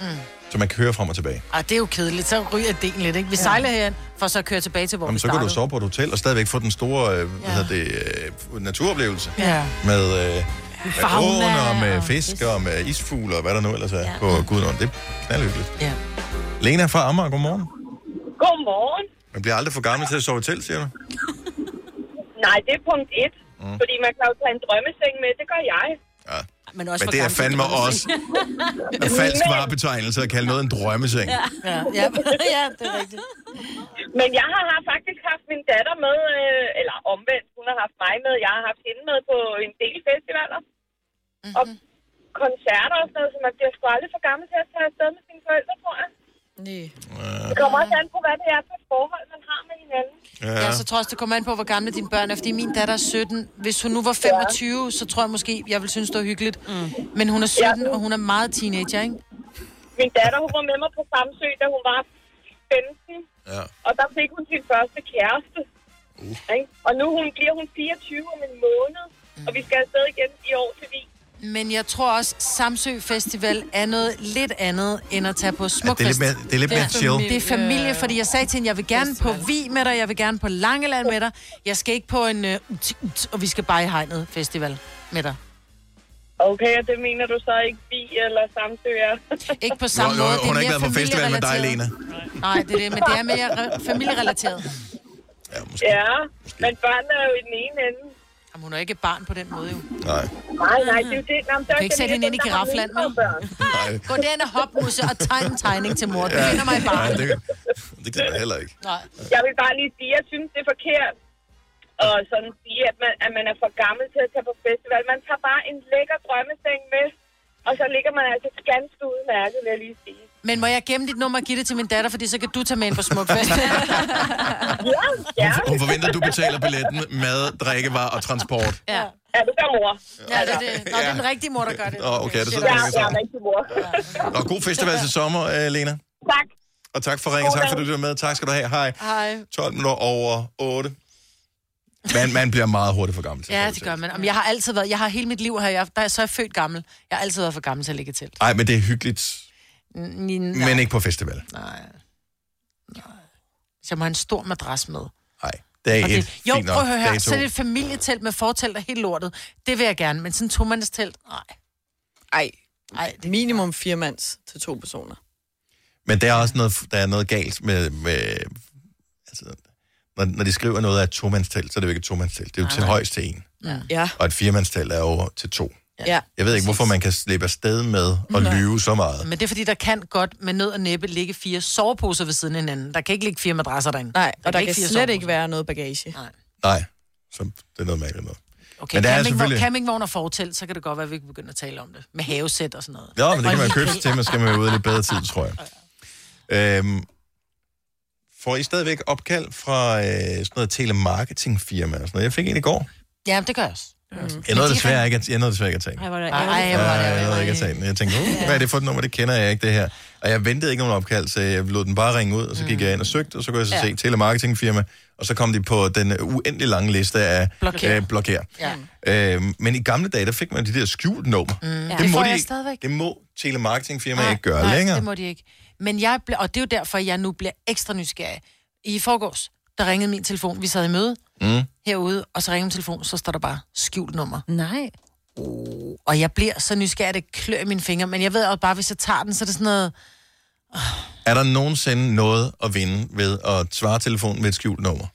Mm. Så man kan køre frem og tilbage. Ah, det er jo kedeligt. Så ryger den lidt, ikke? Vi ja. Sejler herhen, for så at køre tilbage til, hvor jamen, vi startede. Så kan du sove på et hotel, og stadigvæk få den store øh, ja. Hvad hedder det, øh, naturoplevelse. Ja. Med øh, med, med fisk og med isfugler og hvad der nu ellers er ja. På Gudnåen. Det er knaldhyggeligt. Ja. Lena fra Amager, godmorgen. Godmorgen. Man bliver aldrig for gammel til at sove i telt, siger du? Nej, det er punkt et. Mm. Fordi man kan jo tage en drømmeseng med, det gør jeg. Ja. Men, også Men det er fandme også en falsk varebetegnelse at kalde noget en drømmeseng. Ja, ja. Ja. Ja, det er rigtigt. Men jeg har faktisk haft min datter med, eller omvendt, hun har haft mig med. Jeg har haft hende med på en del festivaler mm-hmm. og koncerter og sådan noget, så man bliver sgu aldrig for gammel til at tage afsted med sine forældre, tror jeg. Nej. Det kommer også an på, hvad det er for et forhold, man har med hinanden. Ja, ja så tror jeg også, det kommer an på, hvor gamle dine børn er, fordi min datter er sytten. Hvis hun nu var femogtyve, ja. Så tror jeg måske, jeg ville synes, det var hyggeligt. Mm. Men hun er sytten, ja. Og hun er meget teenager, ikke? Min datter, hun var med mig på Samsø, da hun var femten. Ja. Og der fik hun sin første kæreste. Uh. Ikke? Og nu hun, bliver hun fireogtyve om en måned, mm. og vi skal afsted igen i år til Wien. Men jeg tror også, Samsø Festival er noget lidt andet, end at tage på Smukfest. Ja, det er lidt mere, det er lidt mere ja. Chill. Det er familie, fordi jeg sagde til hende, jeg vil gerne på Vig med dig, jeg vil gerne på Langeland med dig, jeg skal ikke på en, og vi skal bare i hegnet festival med dig. Okay, og det mener du så ikke Vig eller Samsø er? Ikke på samme måde. Hun har ikke været på festival med dig, Lena. Nej, det er det, men det er mere familierelateret. Ja, måske. Ja, men børnene er jo i den ene ende. Jamen, hun er ikke et barn på den måde, jo. Nej. Nej, nej, det er jo det. Jamen, der kan ikke sætte hende ind i Girafland, med. Nej. Gå den og hop, Musse, og tegne en tegning til mor. Du ja. Finder mig i barnet. Nej, det, det kan jeg heller ikke. Nej. Jeg vil bare lige sige, at jeg synes, det er forkert. Og sådan sige, at man, at man er for gammel til at tage på festival. Man tager bare en lækker drømmeseng med, og så ligger man altså ganske udmærket, vil jeg lige sige. Men må jeg gemme dit nummer og give det til min datter, fordi så kan du tage med ind på Smukfest. Ja, hun, hun forventer, at du betaler billetten, mad, drikkevarer og transport. Ja, ja det gør mor. Ja, det er det. Nå, det er den rigtige mor, der gør det. Åh, okay, det er sådan, ja, det er den rigtige mor. Nå, god festival til sommer, Lena. Tak. Og tak for ringen, tak for at du var med. Tak skal du have. Hej. Hej. tolv minutter over otte. Man, man bliver meget hurtigt for gammel til. Ja, det gør man. Om jeg har altid været, jeg har hele mit liv her, jeg, der er så født gammel. Jeg har altid været for gammel til at ligge til. Nej, men det er hyggeligt. N- men ikke på festival. Nej. Nej. Så jeg må have en stor madras med. Nej, det er et. Jo, prøv at høre her. Så er det et familietelt med fortelt og helt lortet. Det vil jeg gerne, men sådan tomandstelt, nej. Ej. Ej, det minimum fire mands til to personer. Men der er også noget, der er noget galt med, med altså, når, når de skriver noget af et tomandstelt, så er det jo ikke et tomandstelt. Det er jo til højst til en. Ja. Og et firemandstelt er over til to. Ja. Jeg ved ikke, hvorfor man kan slippe afsted med at ja. Lyve så meget. Men det er, fordi der kan godt med nød og næppe ligge fire soveposer ved siden af hinanden. Der kan ikke ligge fire madrasser derinde. Nej, og der, der kan slet soveposer. Ikke være noget bagage. Nej, Nej. Så det er noget mærkeligt noget. Okay, men der camping, er selvfølgelig... campingvogn og fortelt, så kan det godt være, at vi ikke begynder at tale om det. Med havesæt og sådan noget. Ja, men det kan man købe til, man skal med ud i lidt bedre tid, tror jeg. Ja. Øhm, får I stadigvæk opkald fra øh, sådan noget telemarketingfirma og sådan noget? Jeg fik en i går. Ja, det gør jeg også. Mm. Jeg nåede desværre ikke at tage den. Jeg nåede ikke at tage den. Jeg tænkte, uh, hvad er det for et nummer, det kender jeg ikke det her. Og jeg ventede ikke nogen opkald, så jeg lod den bare ringe ud, og så gik jeg ind og søgte, og så kunne jeg så se telemarketingfirma, og så kom de på den uendelig lange liste af blokér. Øh, blokér. Ja. Øh, men i gamle dage, der fik man de der skjult nummer. Mm. Det, det, må de ikke, det må telemarketingfirmaer ikke gøre nej, længere. Det må de ikke. Men jeg ble, og det er jo derfor, jeg nu bliver ekstra nysgerrig. I forgårs, der ringede min telefon, vi sad i møde. Mm. Herude, og så ringer min telefon, så står der bare skjult nummer. Nej. Oh. Og jeg bliver så nysgerrig, det klør i mine fingre, men jeg ved også bare, hvis jeg tager den, så er det sådan noget... Oh. Er der nogensinde noget at vinde ved at svare telefonen med et skjult nummer?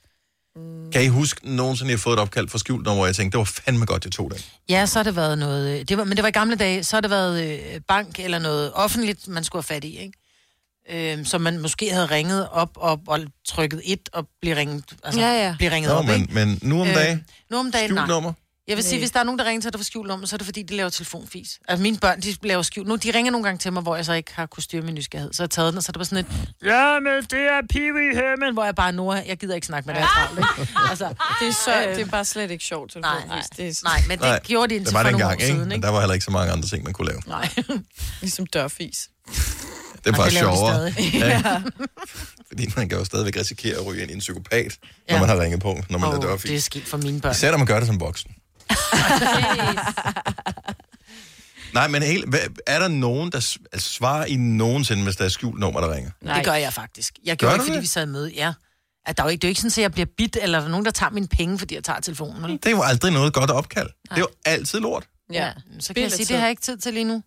Mm. Kan I huske nogensinde, jeg har fået et opkald for skjult nummer, og jeg tænkte, det var fandme godt, jeg tog det. Ja, så har det været noget... Det var, men det var i gamle dage, så har det været øh, bank eller noget offentligt, man skulle have fat i, ikke? Øhm, som man måske havde ringet op, op og trykket et og blive ringet, altså, ja, ja. Blive ringet Nå, op. Men, men nu om dagen, øh, nu om dagen skjult nummer? Jeg vil sige, at hvis der er nogen, der ringer til dig for skjult nummer, så er det fordi, de laver telefonfis. Altså mine børn, de laver skjult. Nu, de ringer nogle gange til mig, hvor jeg så ikke har kunnet styre min nysgerrighed. Så jeg har taget den, og så er det bare sådan et, ja, men det er Pee-wee Herman, hvor jeg bare, Nora, jeg gider ikke snakke med dig. Altså, det er så, øh, det er bare slet ikke sjovt. Nej, nej, det er... nej, men det nej, gjorde de indtil for nogle år siden. Ikke? Der var heller ikke så mange andre ting, man kunne lave. Nej, ligesom dørfis. Det er bare sjovere. Ja. Fordi man kan jo stadigvæk risikere at ryge ind i en psykopat, ja. Når man har ringet på, når man oh, lader dørfis. Det er skidt for mine børn. Især når man gør det som voksen. Nej, men helt, er der nogen, der svarer I nogensinde, hvis der er skjult nummer, der ringer? Nej. Det gør jeg faktisk. Jeg gjorde gør ikke, fordi det? Vi sad med. Ja. At der er jo ikke, det er jo ikke sådan, at jeg bliver bidt, eller der er nogen, der tager mine penge, fordi jeg tager telefonen. Eller? Det er jo aldrig noget godt opkald. Nej. Det er jo altid lort. Ja. Så kan jeg sige, det har jeg ikke tid til lige nu. Det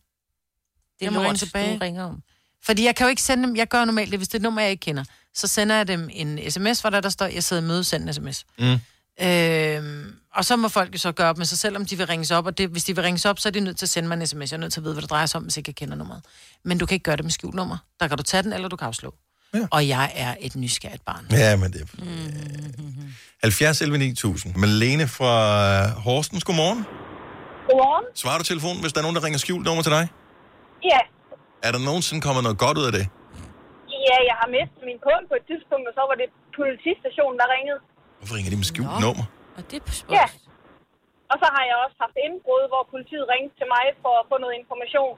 er jeg må ringe tilbage. Du ringer om. Fordi jeg kan jo ikke sende dem, jeg gør normalt det, hvis det er et nummer, jeg ikke kender. Så sender jeg dem en sms, hvor der, der står, jeg sidder i møde, send en sms. Mm. Øhm, og så må folk jo så gøre op med sig selv, om de vil ringes op. Og det, hvis de vil ringes op, så er de nødt til at sende mig en sms. Jeg er nødt til at vide, hvad det drejer sig om, hvis ikke jeg kender nummeret. Men du kan ikke gøre det med skjult nummer. Der kan du tage den, eller du kan afslå. Ja. Og jeg er et nysgerrigt barn. Ja, men det er... Mm-hmm. halvfjerds elleve ni tusind. Malene fra Horsens, godmorgen. Godmorgen. Svarer du telefonen, hvis der er nogen, der ringer skjult nummer til dig? Ja. Er der nogensinde kommet noget godt ud af det? Ja, jeg har mistet min kone på et tidspunkt, og så var det politistationen, der ringede. Hvorfor ringer de med skjult nummer? Og det er på spørgsmål. Ja. Og så har jeg også haft indbrud, hvor politiet ringede til mig for at få noget information.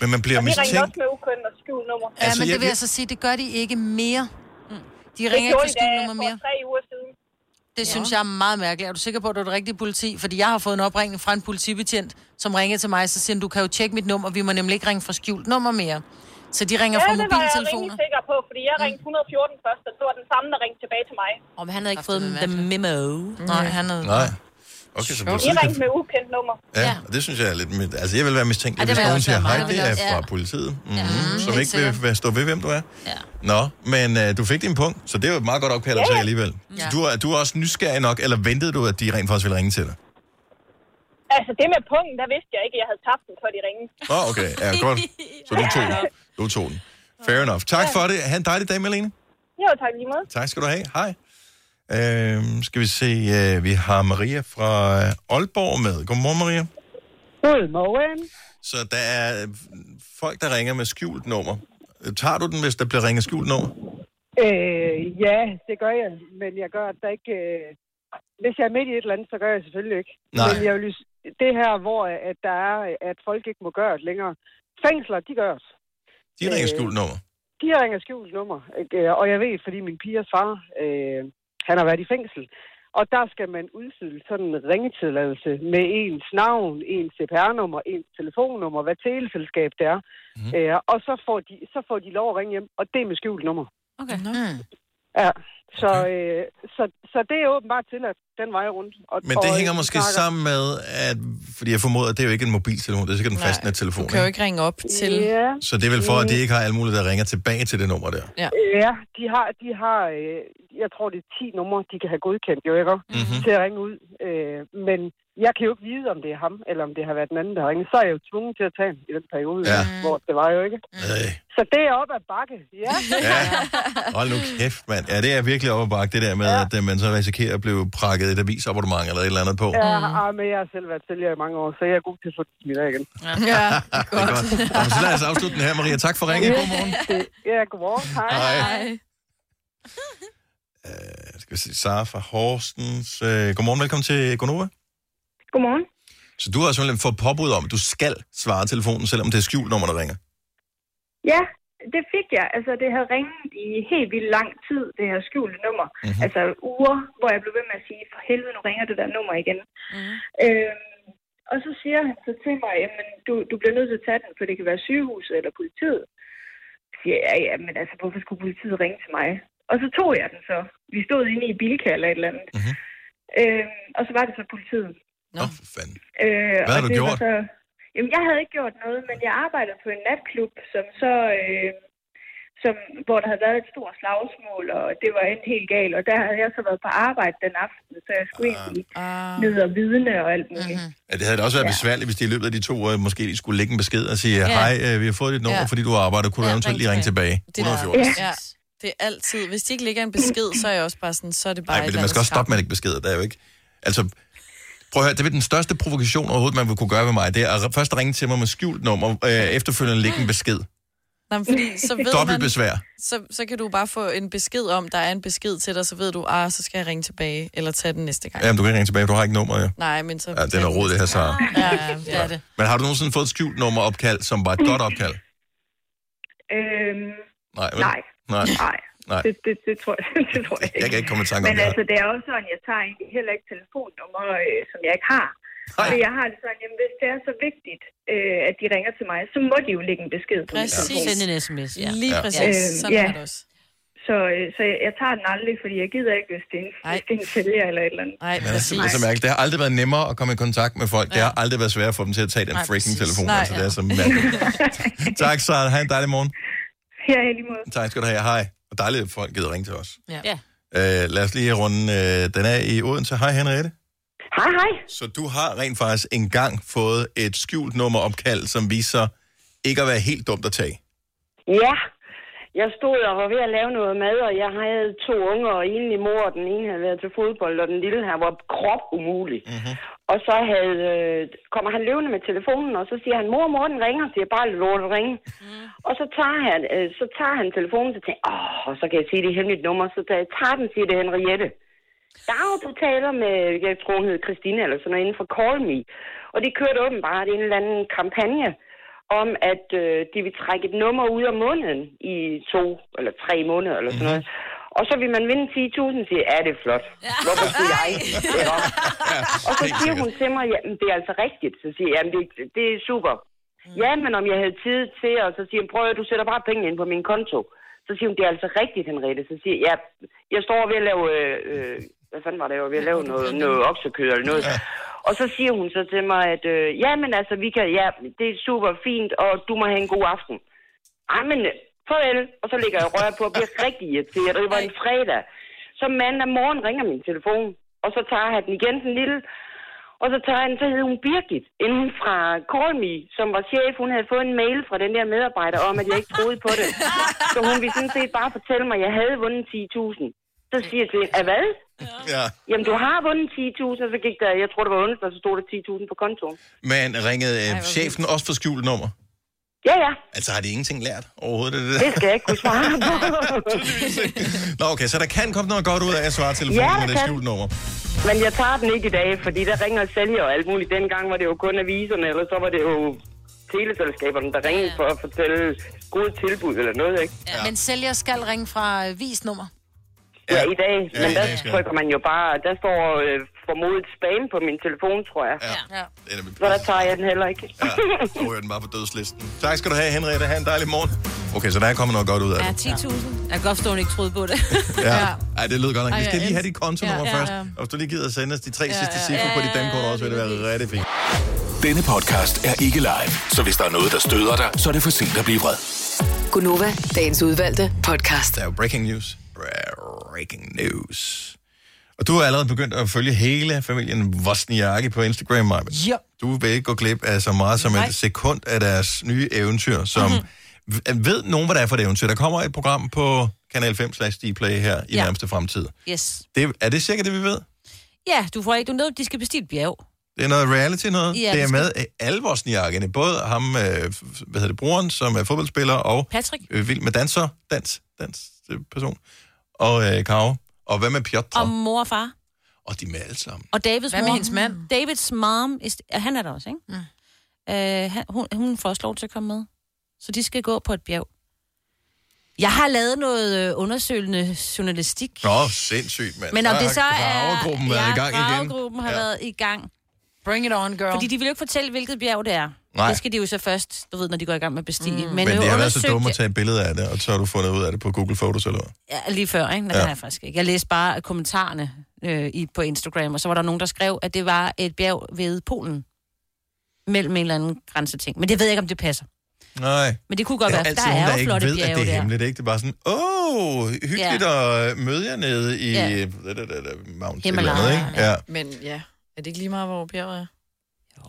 Men man bliver mistænkt. Og de ringer også med ukønt og skjult nummer. Ja, altså, men det vil jeg så sige, det gør de ikke mere. Mm. De ringer ikke med skjult nummer mere. Det gjorde de da for tre uger siden. Det synes jeg er meget mærkeligt. Er du sikker på, at du er det rigtige politi? Fordi jeg har fået en opringning fra en politibetjent, som ringede til mig, så siger, du kan jo tjekke mit nummer, vi må nemlig ikke ringe fra skjult nummer mere. Så de ringer ja, fra mobiltelefoner. Ja, det var jeg rimelig sikker på, fordi jeg ringte et et fire først, og det var den samme, der ringte tilbage til mig. Og oh, han havde ikke fået den memo. Mm. Nej, han havde... Nej. Okay, så politiet... Jeg ringte med ukendt nummer. Ja, ja. Og det synes jeg er lidt... Altså, jeg vil være mistænkelig, ja, hvis nogen siger hej, det er fra ja. politiet. Mm-hmm. Ja. Mm, som ikke sikkert. Vil stå ved, hvem du er. Ja. Nå, men uh, du fik din punkt, så det var meget godt opkaldt at sige alligevel. Ja. Så du er, du er også nysgerrig nok, eller ventede du, at de rent faktisk ville ringe til dig? Altså, det med punkten, der vidste jeg ikke, at jeg havde tabt den, før de ringede. Åh, oh, okay. Ja, godt. Så du tog den. Du tog den. Fair enough. Tak for det. Ha' en dejlig dag, Malene. Jo, tak lige meget. Tak skal du have. Hej. Øhm, skal vi se. Øh, vi har Maria fra Aalborg med. Godmorgen, Maria. Godmorgen. Så der er folk, der ringer med skjult nummer. Tager du den, hvis der bliver ringet skjult nummer? Øh, ja, det gør jeg. Men jeg gør det ikke... Øh... Hvis jeg er midt i et eller andet, så gør jeg selvfølgelig ikke. Nej. Men jeg vil lyse... Det her, hvor at der er, at folk ikke må gøre det længere. Fængsler, de gør det. De ringer øh, skjult nummer. De ringer skjult nummer. Og jeg ved, fordi min pigers far, øh, han har været i fængsel. Og der skal man udfylde sådan en ringetilladelse med ens navn, ens C P R-nummer, ens telefonnummer, hvad teleselskab det er. Mm. Øh, og så får, de, så får de lov at ringe hjem, og det er med skjult nummer. Okay. Mm. Ja, så, okay. øh, så, så det er åbenbart tilladt den vej rundt. Og, men det og, hænger måske snakker. sammen med, at, fordi jeg formoder, at det er jo ikke en mobiltelefon, det er sikkert en fastnettelefon. Du kan jo ikke ringe op til... Ja. Så det er vel for, at de ikke har alle mulige, der ringer tilbage til det nummer der? Ja, ja de, har, de har, jeg tror det er ti numre, de kan have godkendt, jo ikke? Mm-hmm. Til at ringe ud. Øh, men jeg kan jo ikke vide, om det er ham, eller om det har været den anden, der har ringet. Så er jeg jo tvunget til at tage i den periode, ja. hvor det var jo ikke. Hey. Så det er op ad bakke, ja. ja. Hold nu kæft, mand. Ja, det er virkelig op ad bakke, det der med, ja. at man så risikerer at blive prakket et avisabonnement eller et eller andet på. Ja, mm. men jeg har selv været sælger i mange år, så jeg er god til at få det smidt af igen. Ja, ja godt. Det er godt. Jamen, så lad os afslutte den her, Maria. Tak for ringen. God morgen. Ja, god morgen. Hej. Hej. Uh, skal vi se, Sara fra Horsens. Uh, godmorgen, velkommen til Gonova. Godmorgen. Så du har simpelthen fået påbud om, at du skal svare telefonen, selvom det er skjult nummer, der ringer? Ja, det fik jeg. Altså, det havde ringet i helt vildt lang tid, det her skjulte nummer. Mm-hmm. Altså uger, hvor jeg blev ved med at sige, for helvede, nu ringer det der nummer igen. Mm-hmm. Øhm, og så siger han så til mig, jamen, du, du bliver nødt til at tage den, for det kan være sygehuset eller politiet. Så siger jeg, ja, men altså, hvorfor skulle politiet ringe til mig? Og så tog jeg den så. Vi stod inde i Bilka eller et eller andet. Mm-hmm. Øhm, og så var det så politiet. Nå, oh, for fanden. Øh, Hvad har du gjort? Så... Jamen, jeg havde ikke gjort noget, men jeg arbejdede på en natklub, som så, øh, som, hvor der havde været et stort slagsmål, og det var endt helt galt. Og der havde jeg så været på arbejde den aften, så jeg skulle egentlig uh, uh... ned og vidne og alt muligt. Uh-huh. Ja, det havde da også været ja. besværligt, hvis de i løbet af de to år måske lige skulle lægge en besked og sige, hej, øh, vi har fået dit nummer, ja. fordi du har arbejdet, kunne ja, du eventuelt lige ringe tilbage. et et fire Det er altid. Hvis de ikke lægger en besked, så er jeg også bare sådan, så er det bare... Nej, men man skal også stoppe med at lægge beskeder, der er jo ikke... Altså... Prøv at høre, det er den største provokation overhovedet, man vil kunne gøre ved mig. Det er at først ringe til mig med skjult nummer, og øh, efterfølgende lægge en besked. Nej, fordi så ved Dobbelt man, besvær. Så, så kan du bare få en besked om, der er en besked til dig, så ved du, ah, så skal jeg ringe tilbage, eller tage den næste gang. Jamen, du kan ikke ringe tilbage, du har ikke nummer, jo. Nej, men så... Ja, det er noget råd, det her, Sara. Ja, ja, det er det. Men har du nogensinde fået et skjult nummeropkald, som var et godt opkald? Øhm... Nej, nej. Nej. Nej. Nej. Det, det, det, tror jeg, det tror jeg ikke. Jeg kan ikke komme i tanke om det. Men altså, det er også sådan, jeg tager egentlig heller ikke telefonnummer, øh, som jeg ikke har. Så jeg har det sådan, jamen hvis det er så vigtigt, øh, at de ringer til mig, så må de jo lægge en besked på min telefon. Præcis. Send en sms, ja. Lige præcis. Øh, sådan ja. er det også. Så, så jeg, jeg tager den aldrig, fordi jeg gider ikke, hvis det er en sælger eller et eller andet. Nej, det er simpelthen så mærkeligt. Det har aldrig været nemmere at komme i kontakt med folk. Ja. Det har aldrig været svært at få dem til at tage den nej, freaking telefon. Nej, altså, ja. Det er så mærkeligt. Tak, så ha' en dejlig morgen. Ja, i lige måde. Tak skal du have. Hej. Og dejligt, at folk gider ringe til os. Ja. Ja. Uh, lad os lige runde uh, den af i Odense. Hej, Henriette. Hej, hej. Så du har rent faktisk engang fået et skjult nummeropkald, som viser ikke at være helt dumt at tage. Ja. Jeg stod og var ved at lave noget mad, og jeg havde to unger, og enlig mor, og den ene havde været til fodbold, og den lille her var kropumulig. Uh-huh. Og så havde, øh, kommer han løbende med telefonen, og så siger han, mor, mor, den ringer, så jeg bare lort ringe. Uh-huh. Og så tager han, øh, så tager han telefonen, så tænker åh, og så kan jeg sige det hemmeligt nummer, så tager jeg tager den, siger det Henriette. Dag, du taler med, jeg tror hun hed Christine, eller sådan noget, inden for Call Me. Og de kørte åbenbart en eller anden kampagne om, at øh, de vil trække et nummer ud af måneden i to eller tre måneder eller sådan noget. Og så vil man vinde ti tusind, siger, er det flot? Hvorfor siger jeg? Det er op. Og så siger hun til mig, jamen det er altså rigtigt. Så siger jeg, jamen det, det er super. Ja, men om jeg havde tid til, og så siger hun, prøv at du sætter bare penge ind på min konto. Så siger hun, det er altså rigtigt, Henriette. Så siger jeg, jeg står ved at lave, øh, hvad fanden var det, jeg var ved at lave noget, noget oksekød eller noget. Og så siger hun så til mig, at øh, ja, men altså, vi kan, ja, det er super fint, og du må have en god aften. Ej, men farvel. Og så ligger jeg rør på og bliver rigtig irriteret. Og det var en fredag. Så mandag morgen ringer min telefon, og så tager jeg den igen, den lille. Og så tager jeg den, så hed hun Birgit, inden fra Call Me, som var chef. Hun havde fået en mail fra den der medarbejder om, at jeg ikke troede på det. Så hun ville sådan set bare fortælle mig, at jeg havde vundet ti tusind. Så siger jeg til hende, hvad? Ja. Jamen, du har vundet ti tusind, så gik der, jeg tror, det var onsdag, så stod der ti tusind på kontoen. Men ringede øh, chefen også for skjult nummer? Ja, ja. Altså, har de ingenting lært overhovedet? Det, det skal jeg ikke kunne svare på. Nå, okay, så der kan komme noget godt ud af at svare telefonen ja, med det skjult nummer. Men jeg tager den ikke i dag, fordi der ringer og sælger og alt muligt. Dengang var det jo kun aviserne, eller så var det jo teleselskaberne, der ringede ja. For at fortælle gode tilbud eller noget, ikke? Ja. Men sælger skal ringe fra visnummer. Ja, i dag. Ja, men i der dag, trykker man jo bare, der står øh, formodet spam på min telefon, tror jeg. Ja. Ja. Så der tager jeg den heller ikke. Ja, så ryger den bare på dødslisten. Tak skal du have, Henriette. Ha' en dejlig morgen. Okay, så der er kommet noget godt ud af det. Ja, ti tusind. Jeg kan godt forstå, hun ikke troede på det. ja. Ej, det lyder godt nok. Vi skal lige have dit kontonummer ja, ja, ja. først. Og hvis du lige gider at sende os de tre ja, ja, ja. sidste cifre på dit dankort også, vil det være rigtig fint. Denne podcast er ikke live, så hvis der er noget, der støder dig, så er det for sent at blive vred. Gonova, dagens udvalgte podcast. Der er breaking news. Breaking news. Og du har allerede begyndt at følge hele familien Wozniacki på Instagram, Maja. Ja. Du vil ikke gå glip af så meget som Nej. et sekund af deres nye eventyr, som mm-hmm. ved nogen, hvad der er for et eventyr. Der kommer et program på Kanal fem slash Dplay her i ja. nærmeste fremtid. Yes. Det, er det sikkert, det vi ved? Ja, du får ikke noget, de skal bestige et bjerg. Det er noget reality noget. Ja, det er med alle Wozniackierne. Både ham, hvad hedder det, broren, som er fodboldspiller, og Patrick. Øh, vild med danser, dans, dans, person. Og øh, Karo. Og hvad med Piotr? Og mor og far. Og de med alle sammen. Og Davids hvad mor. Hvad med hendes mand? Davids mom. Han er der også, ikke? Mm. Øh, han, hun, hun får også lov til at komme med. Så de skal gå på et bjerg. Jeg har lavet noget undersøgende journalistik. Nå, sindssygt, mand. Men om det så er... Gravegruppen ja, har ja. været i gang. Bring it on, girl. Fordi de vil jo ikke fortælle, hvilket bjerg det er. Nej. Det skal de jo så først, du ved, når de går i gang med at bestige. Mm. Men, Men det har været så dumt at tage et billede af det, og så har du fundet ud af det på Google Photos eller hvad? Ja, lige før, ikke? Nej, ja. Det har jeg faktisk ikke. Jeg læste bare kommentarerne øh, i, på Instagram, og så var der nogen, der skrev, at det var et bjerg ved Polen. Mellem en eller anden grænseting. Men det ved jeg ikke, om det passer. Nej. Men det kunne godt være, der er jo flotte bjerge der. Der er altid nogen, der ikke ved, at det er hemmeligt, ikke? Det er bare sådan, åh, oh, hyggeligt ja. at møde jer nede i... Ja. Himalaya. Ja. Ja. Men ja, er det ikke lige meget, hvor bjerget er?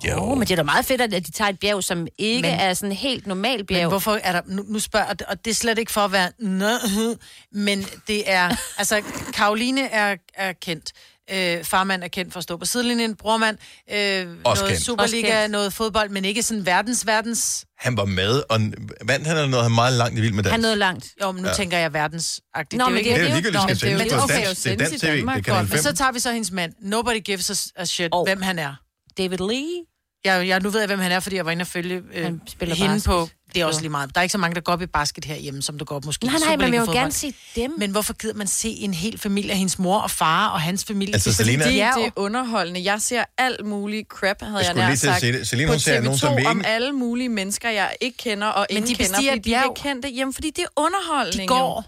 Jo, oh, men det er da meget fedt, at de tager et bjerg, som ikke men, er sådan helt normalt bjerg. Men hvorfor er der... Nu, nu spørger jeg, og det er slet ikke for at være... Nøh, men det er... altså, Karoline er, er kendt. Øh, farmand er kendt for at stå på sidelinjen. Brormand, øh, noget kendt. Superliga, noget fodbold, men ikke sådan verdens, verdens... Han var med, og vandt han eller noget? Han meget langt i Vild med Dans. Han nåede langt. Jo, men nu ja. tænker jeg verdensagtigt. Nå, det er jo ikke... Det er jo ligegyldigt, at det er jo okay, dans. Det er dans T V, det kan han. Men så tager vi så hendes mand. Nobody gives us a shit, oh. hvem han er. David Lee. Jeg, jeg, nu ved jeg, hvem han er, fordi jeg var inde og følge øh, hende basket. På... Det er også lige meget. Der er ikke så mange, der går op i basket herhjemme, som der går op måske. Nej, nej, men jeg vil gerne se dem. Men hvorfor gider man se en hel familie af hendes mor og far og hans familie? Altså, Selina... Det, det er underholdende. Jeg ser alt muligt crap, havde jeg, jeg nær sagt. Selina, hun ser nogen, som ikke... om alle mulige mennesker, jeg ikke kender og ingen kender, fordi de er kendte. Jamen, fordi det er underholdning. De går...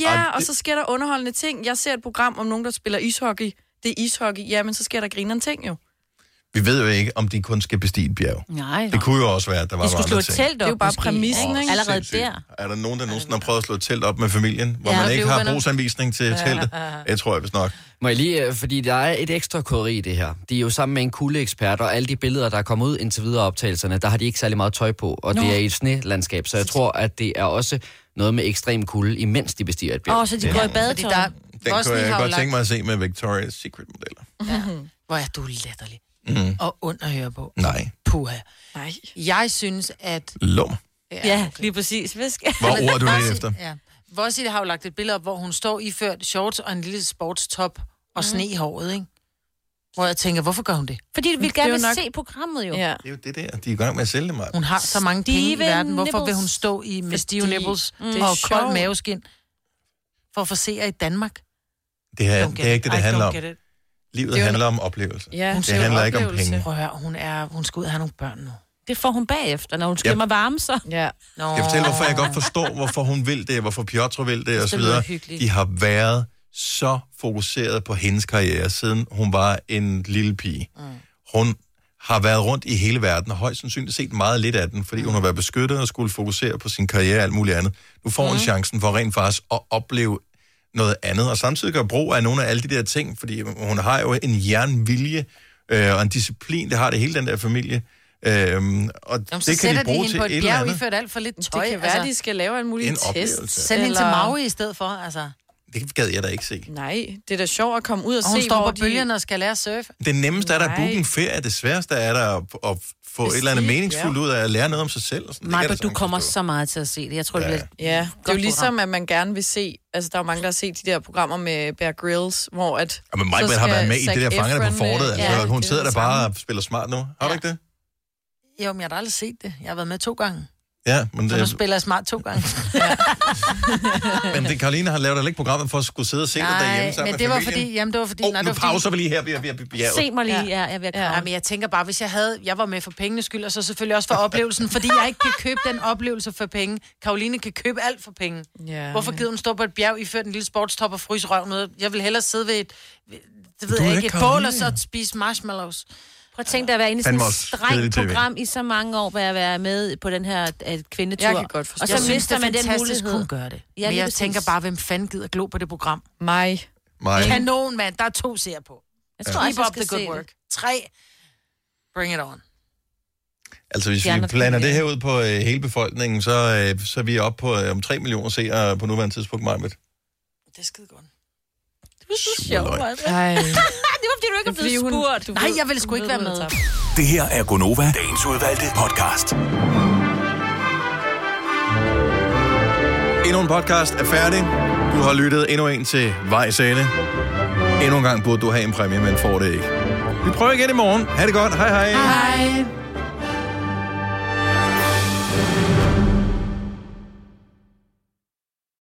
Ja, og så sker der underholdende ting. Jeg ser et program om nogen, der spiller ishockey. Det er ishockey. Jamen, så sker der grinerne ting jo. Vi ved jo ikke, om de kun skal bestige et bjerg. Nej, det kunne jo også være, at der var bare andre ting. Det er jo bare præmissen, oh, ikke? Allerede sindssygt. Der. Er der nogen, der nogensinde har prøvet at slå et telt op med familien, hvor ja, man ikke har brugsanvisning til teltet? Ja, ja, ja. Det tror jeg vist nok. Må jeg lige, fordi der er et ekstra kåderi i det her. De er jo sammen med en kuldeekspert, og alle de billeder, der er kommet ud indtil videre optagelserne, der har de ikke særlig meget tøj på, og Nå. det er i et snelandskab, så jeg tror, at det er også noget med ekstrem kulde, imens de bestiger et bjerg. Åh, oh, så de går ja. i badetøj. Den kunne jeg godt tænke mig at se med Victoria's Secret-modeller. Hvor er du latterlig. Mm. Og ond at høre på. Nej. Puha. Nej. Jeg synes, at... Lum. Ja, okay. Ja, lige præcis. Hvor ord er du lidt efter? Ja. Vossi har jo lagt et billede op, hvor hun står iført shorts og en lille sportstop og sne i håret, ikke? Hvor jeg tænker, hvorfor gør hun det? Fordi vi vil gerne vil nok... se programmet jo. Ja. Det er jo det der. De er i gang med at sælge det meget. Hun har så mange Steven penge i verden. Hvorfor nipples. vil hun stå i med stive nipples mm. og kold maveskin for at få seere i Danmark? Det er, det er ikke det, det handler om. Livet handler om oplevelse. Ja, det handler oplevelse. ikke om penge. Prøv at høre, hun, er, hun skal ud og have nogle børn nu. Det får hun bagefter, når hun skal yep. mig varme sig. Ja. Nå. Jeg fortæller, hvorfor jeg godt forstår, hvorfor hun vil det, hvorfor Piotr vil det, og så videre. De har været så fokuseret på hendes karriere, siden hun var en lille pige. Mm. Hun har været rundt i hele verden, og højst sandsynligt set meget lidt af den, fordi mm. hun har været beskyttet og skulle fokusere på sin karriere og alt muligt andet. Nu får mm. hun chancen for rent faktisk at opleve noget andet, og samtidig gør brug af nogle af alle de der ting, fordi hun har jo en jernvilje øh, og en disciplin, det har det hele den der familie, øhm, og Jamen, det kan de bruge de til et eller andet. Så sætter alt for lidt tøj, det kan være, altså, de skal lave en mulig en test. Send hende til Maui i stedet for, altså. Det gad jeg da ikke se. Nej, det er da sjovt at komme ud og, og se, hvor de... bølgerne og skal lære at surfe. Det nemmeste Nej. er der at booke en ferie, det sværeste er der at, at få Bestemt, et eller andet meningsfuldt ja. ud af at lære noget om sig selv. Og sådan. Maja, du kommer så meget til at se det. Jeg tror, ja. det bliver... Ja, det er jo ligesom, at man gerne vil se... Altså, der er jo mange, der har set de der programmer med Bear Grylls, hvor at... Ja, men Maja har været med i det der Fangerne på Fortet. Altså, ja, hun sidder der bare og spiller smart nu. Har ja. du ikke det? Jo, men jeg har da aldrig set det. Jeg har været med to gange. Ja, men det... Så nu spiller jeg smart to gange. Ja. Men det, Karina har lavet et lækkert program for at skulle sidde og se nej, det derhjemme sammen men det med familien. Fordi, jamen det var fordi... Åh, oh, nu det pauser fordi... vi lige her, vi er ved bjerget. Se mig lige, ja, jeg er ved at ja, men jeg tænker bare, hvis jeg havde... Jeg var med for pengenes skyld, og så selvfølgelig også for oplevelsen, fordi jeg ikke kan købe den oplevelse for penge. Karoline kan købe alt for penge. Ja, hvorfor gider hun stå på et bjerg, iført en lille sportstop og fryse røven ud? Jeg vil hellere sidde ved et... Det ved du jeg ikke, et bål og så spise marshmallows. Prøv at tænke dig at være inde i sådan et strengt program i så mange år, hvor jeg være med på den her kvindetur. Jeg kan godt forstå. Og så jeg mister man den mulighed. Kunne gøre det. Ja, men jeg tænker bare, hvem fanden gider glo på det program? Mig. Mig. Kanon, mand. Der er to serier på. Jeg tror ja. også, jeg skal se det. Tre. Bring it on. Altså, hvis vi planer det her ud på øh, hele befolkningen, så, øh, så er vi oppe på øh, om tre millioner seere på nuværende tidspunkt, Marvitt. Det er skide godt. Det er sjovt, Marvitt. Nej. Det var, fordi du ikke er blevet spurgt. Nej, jeg ville sgu ikke være med. Det her er Gonova, dagens udvalgte podcast. Endnu en podcast er færdig. Du har lyttet endnu en til vejs ende. Endnu en gang burde du have en præmie, men får det ikke. Vi prøver igen i morgen. Ha' det godt. Hej hej. Hej.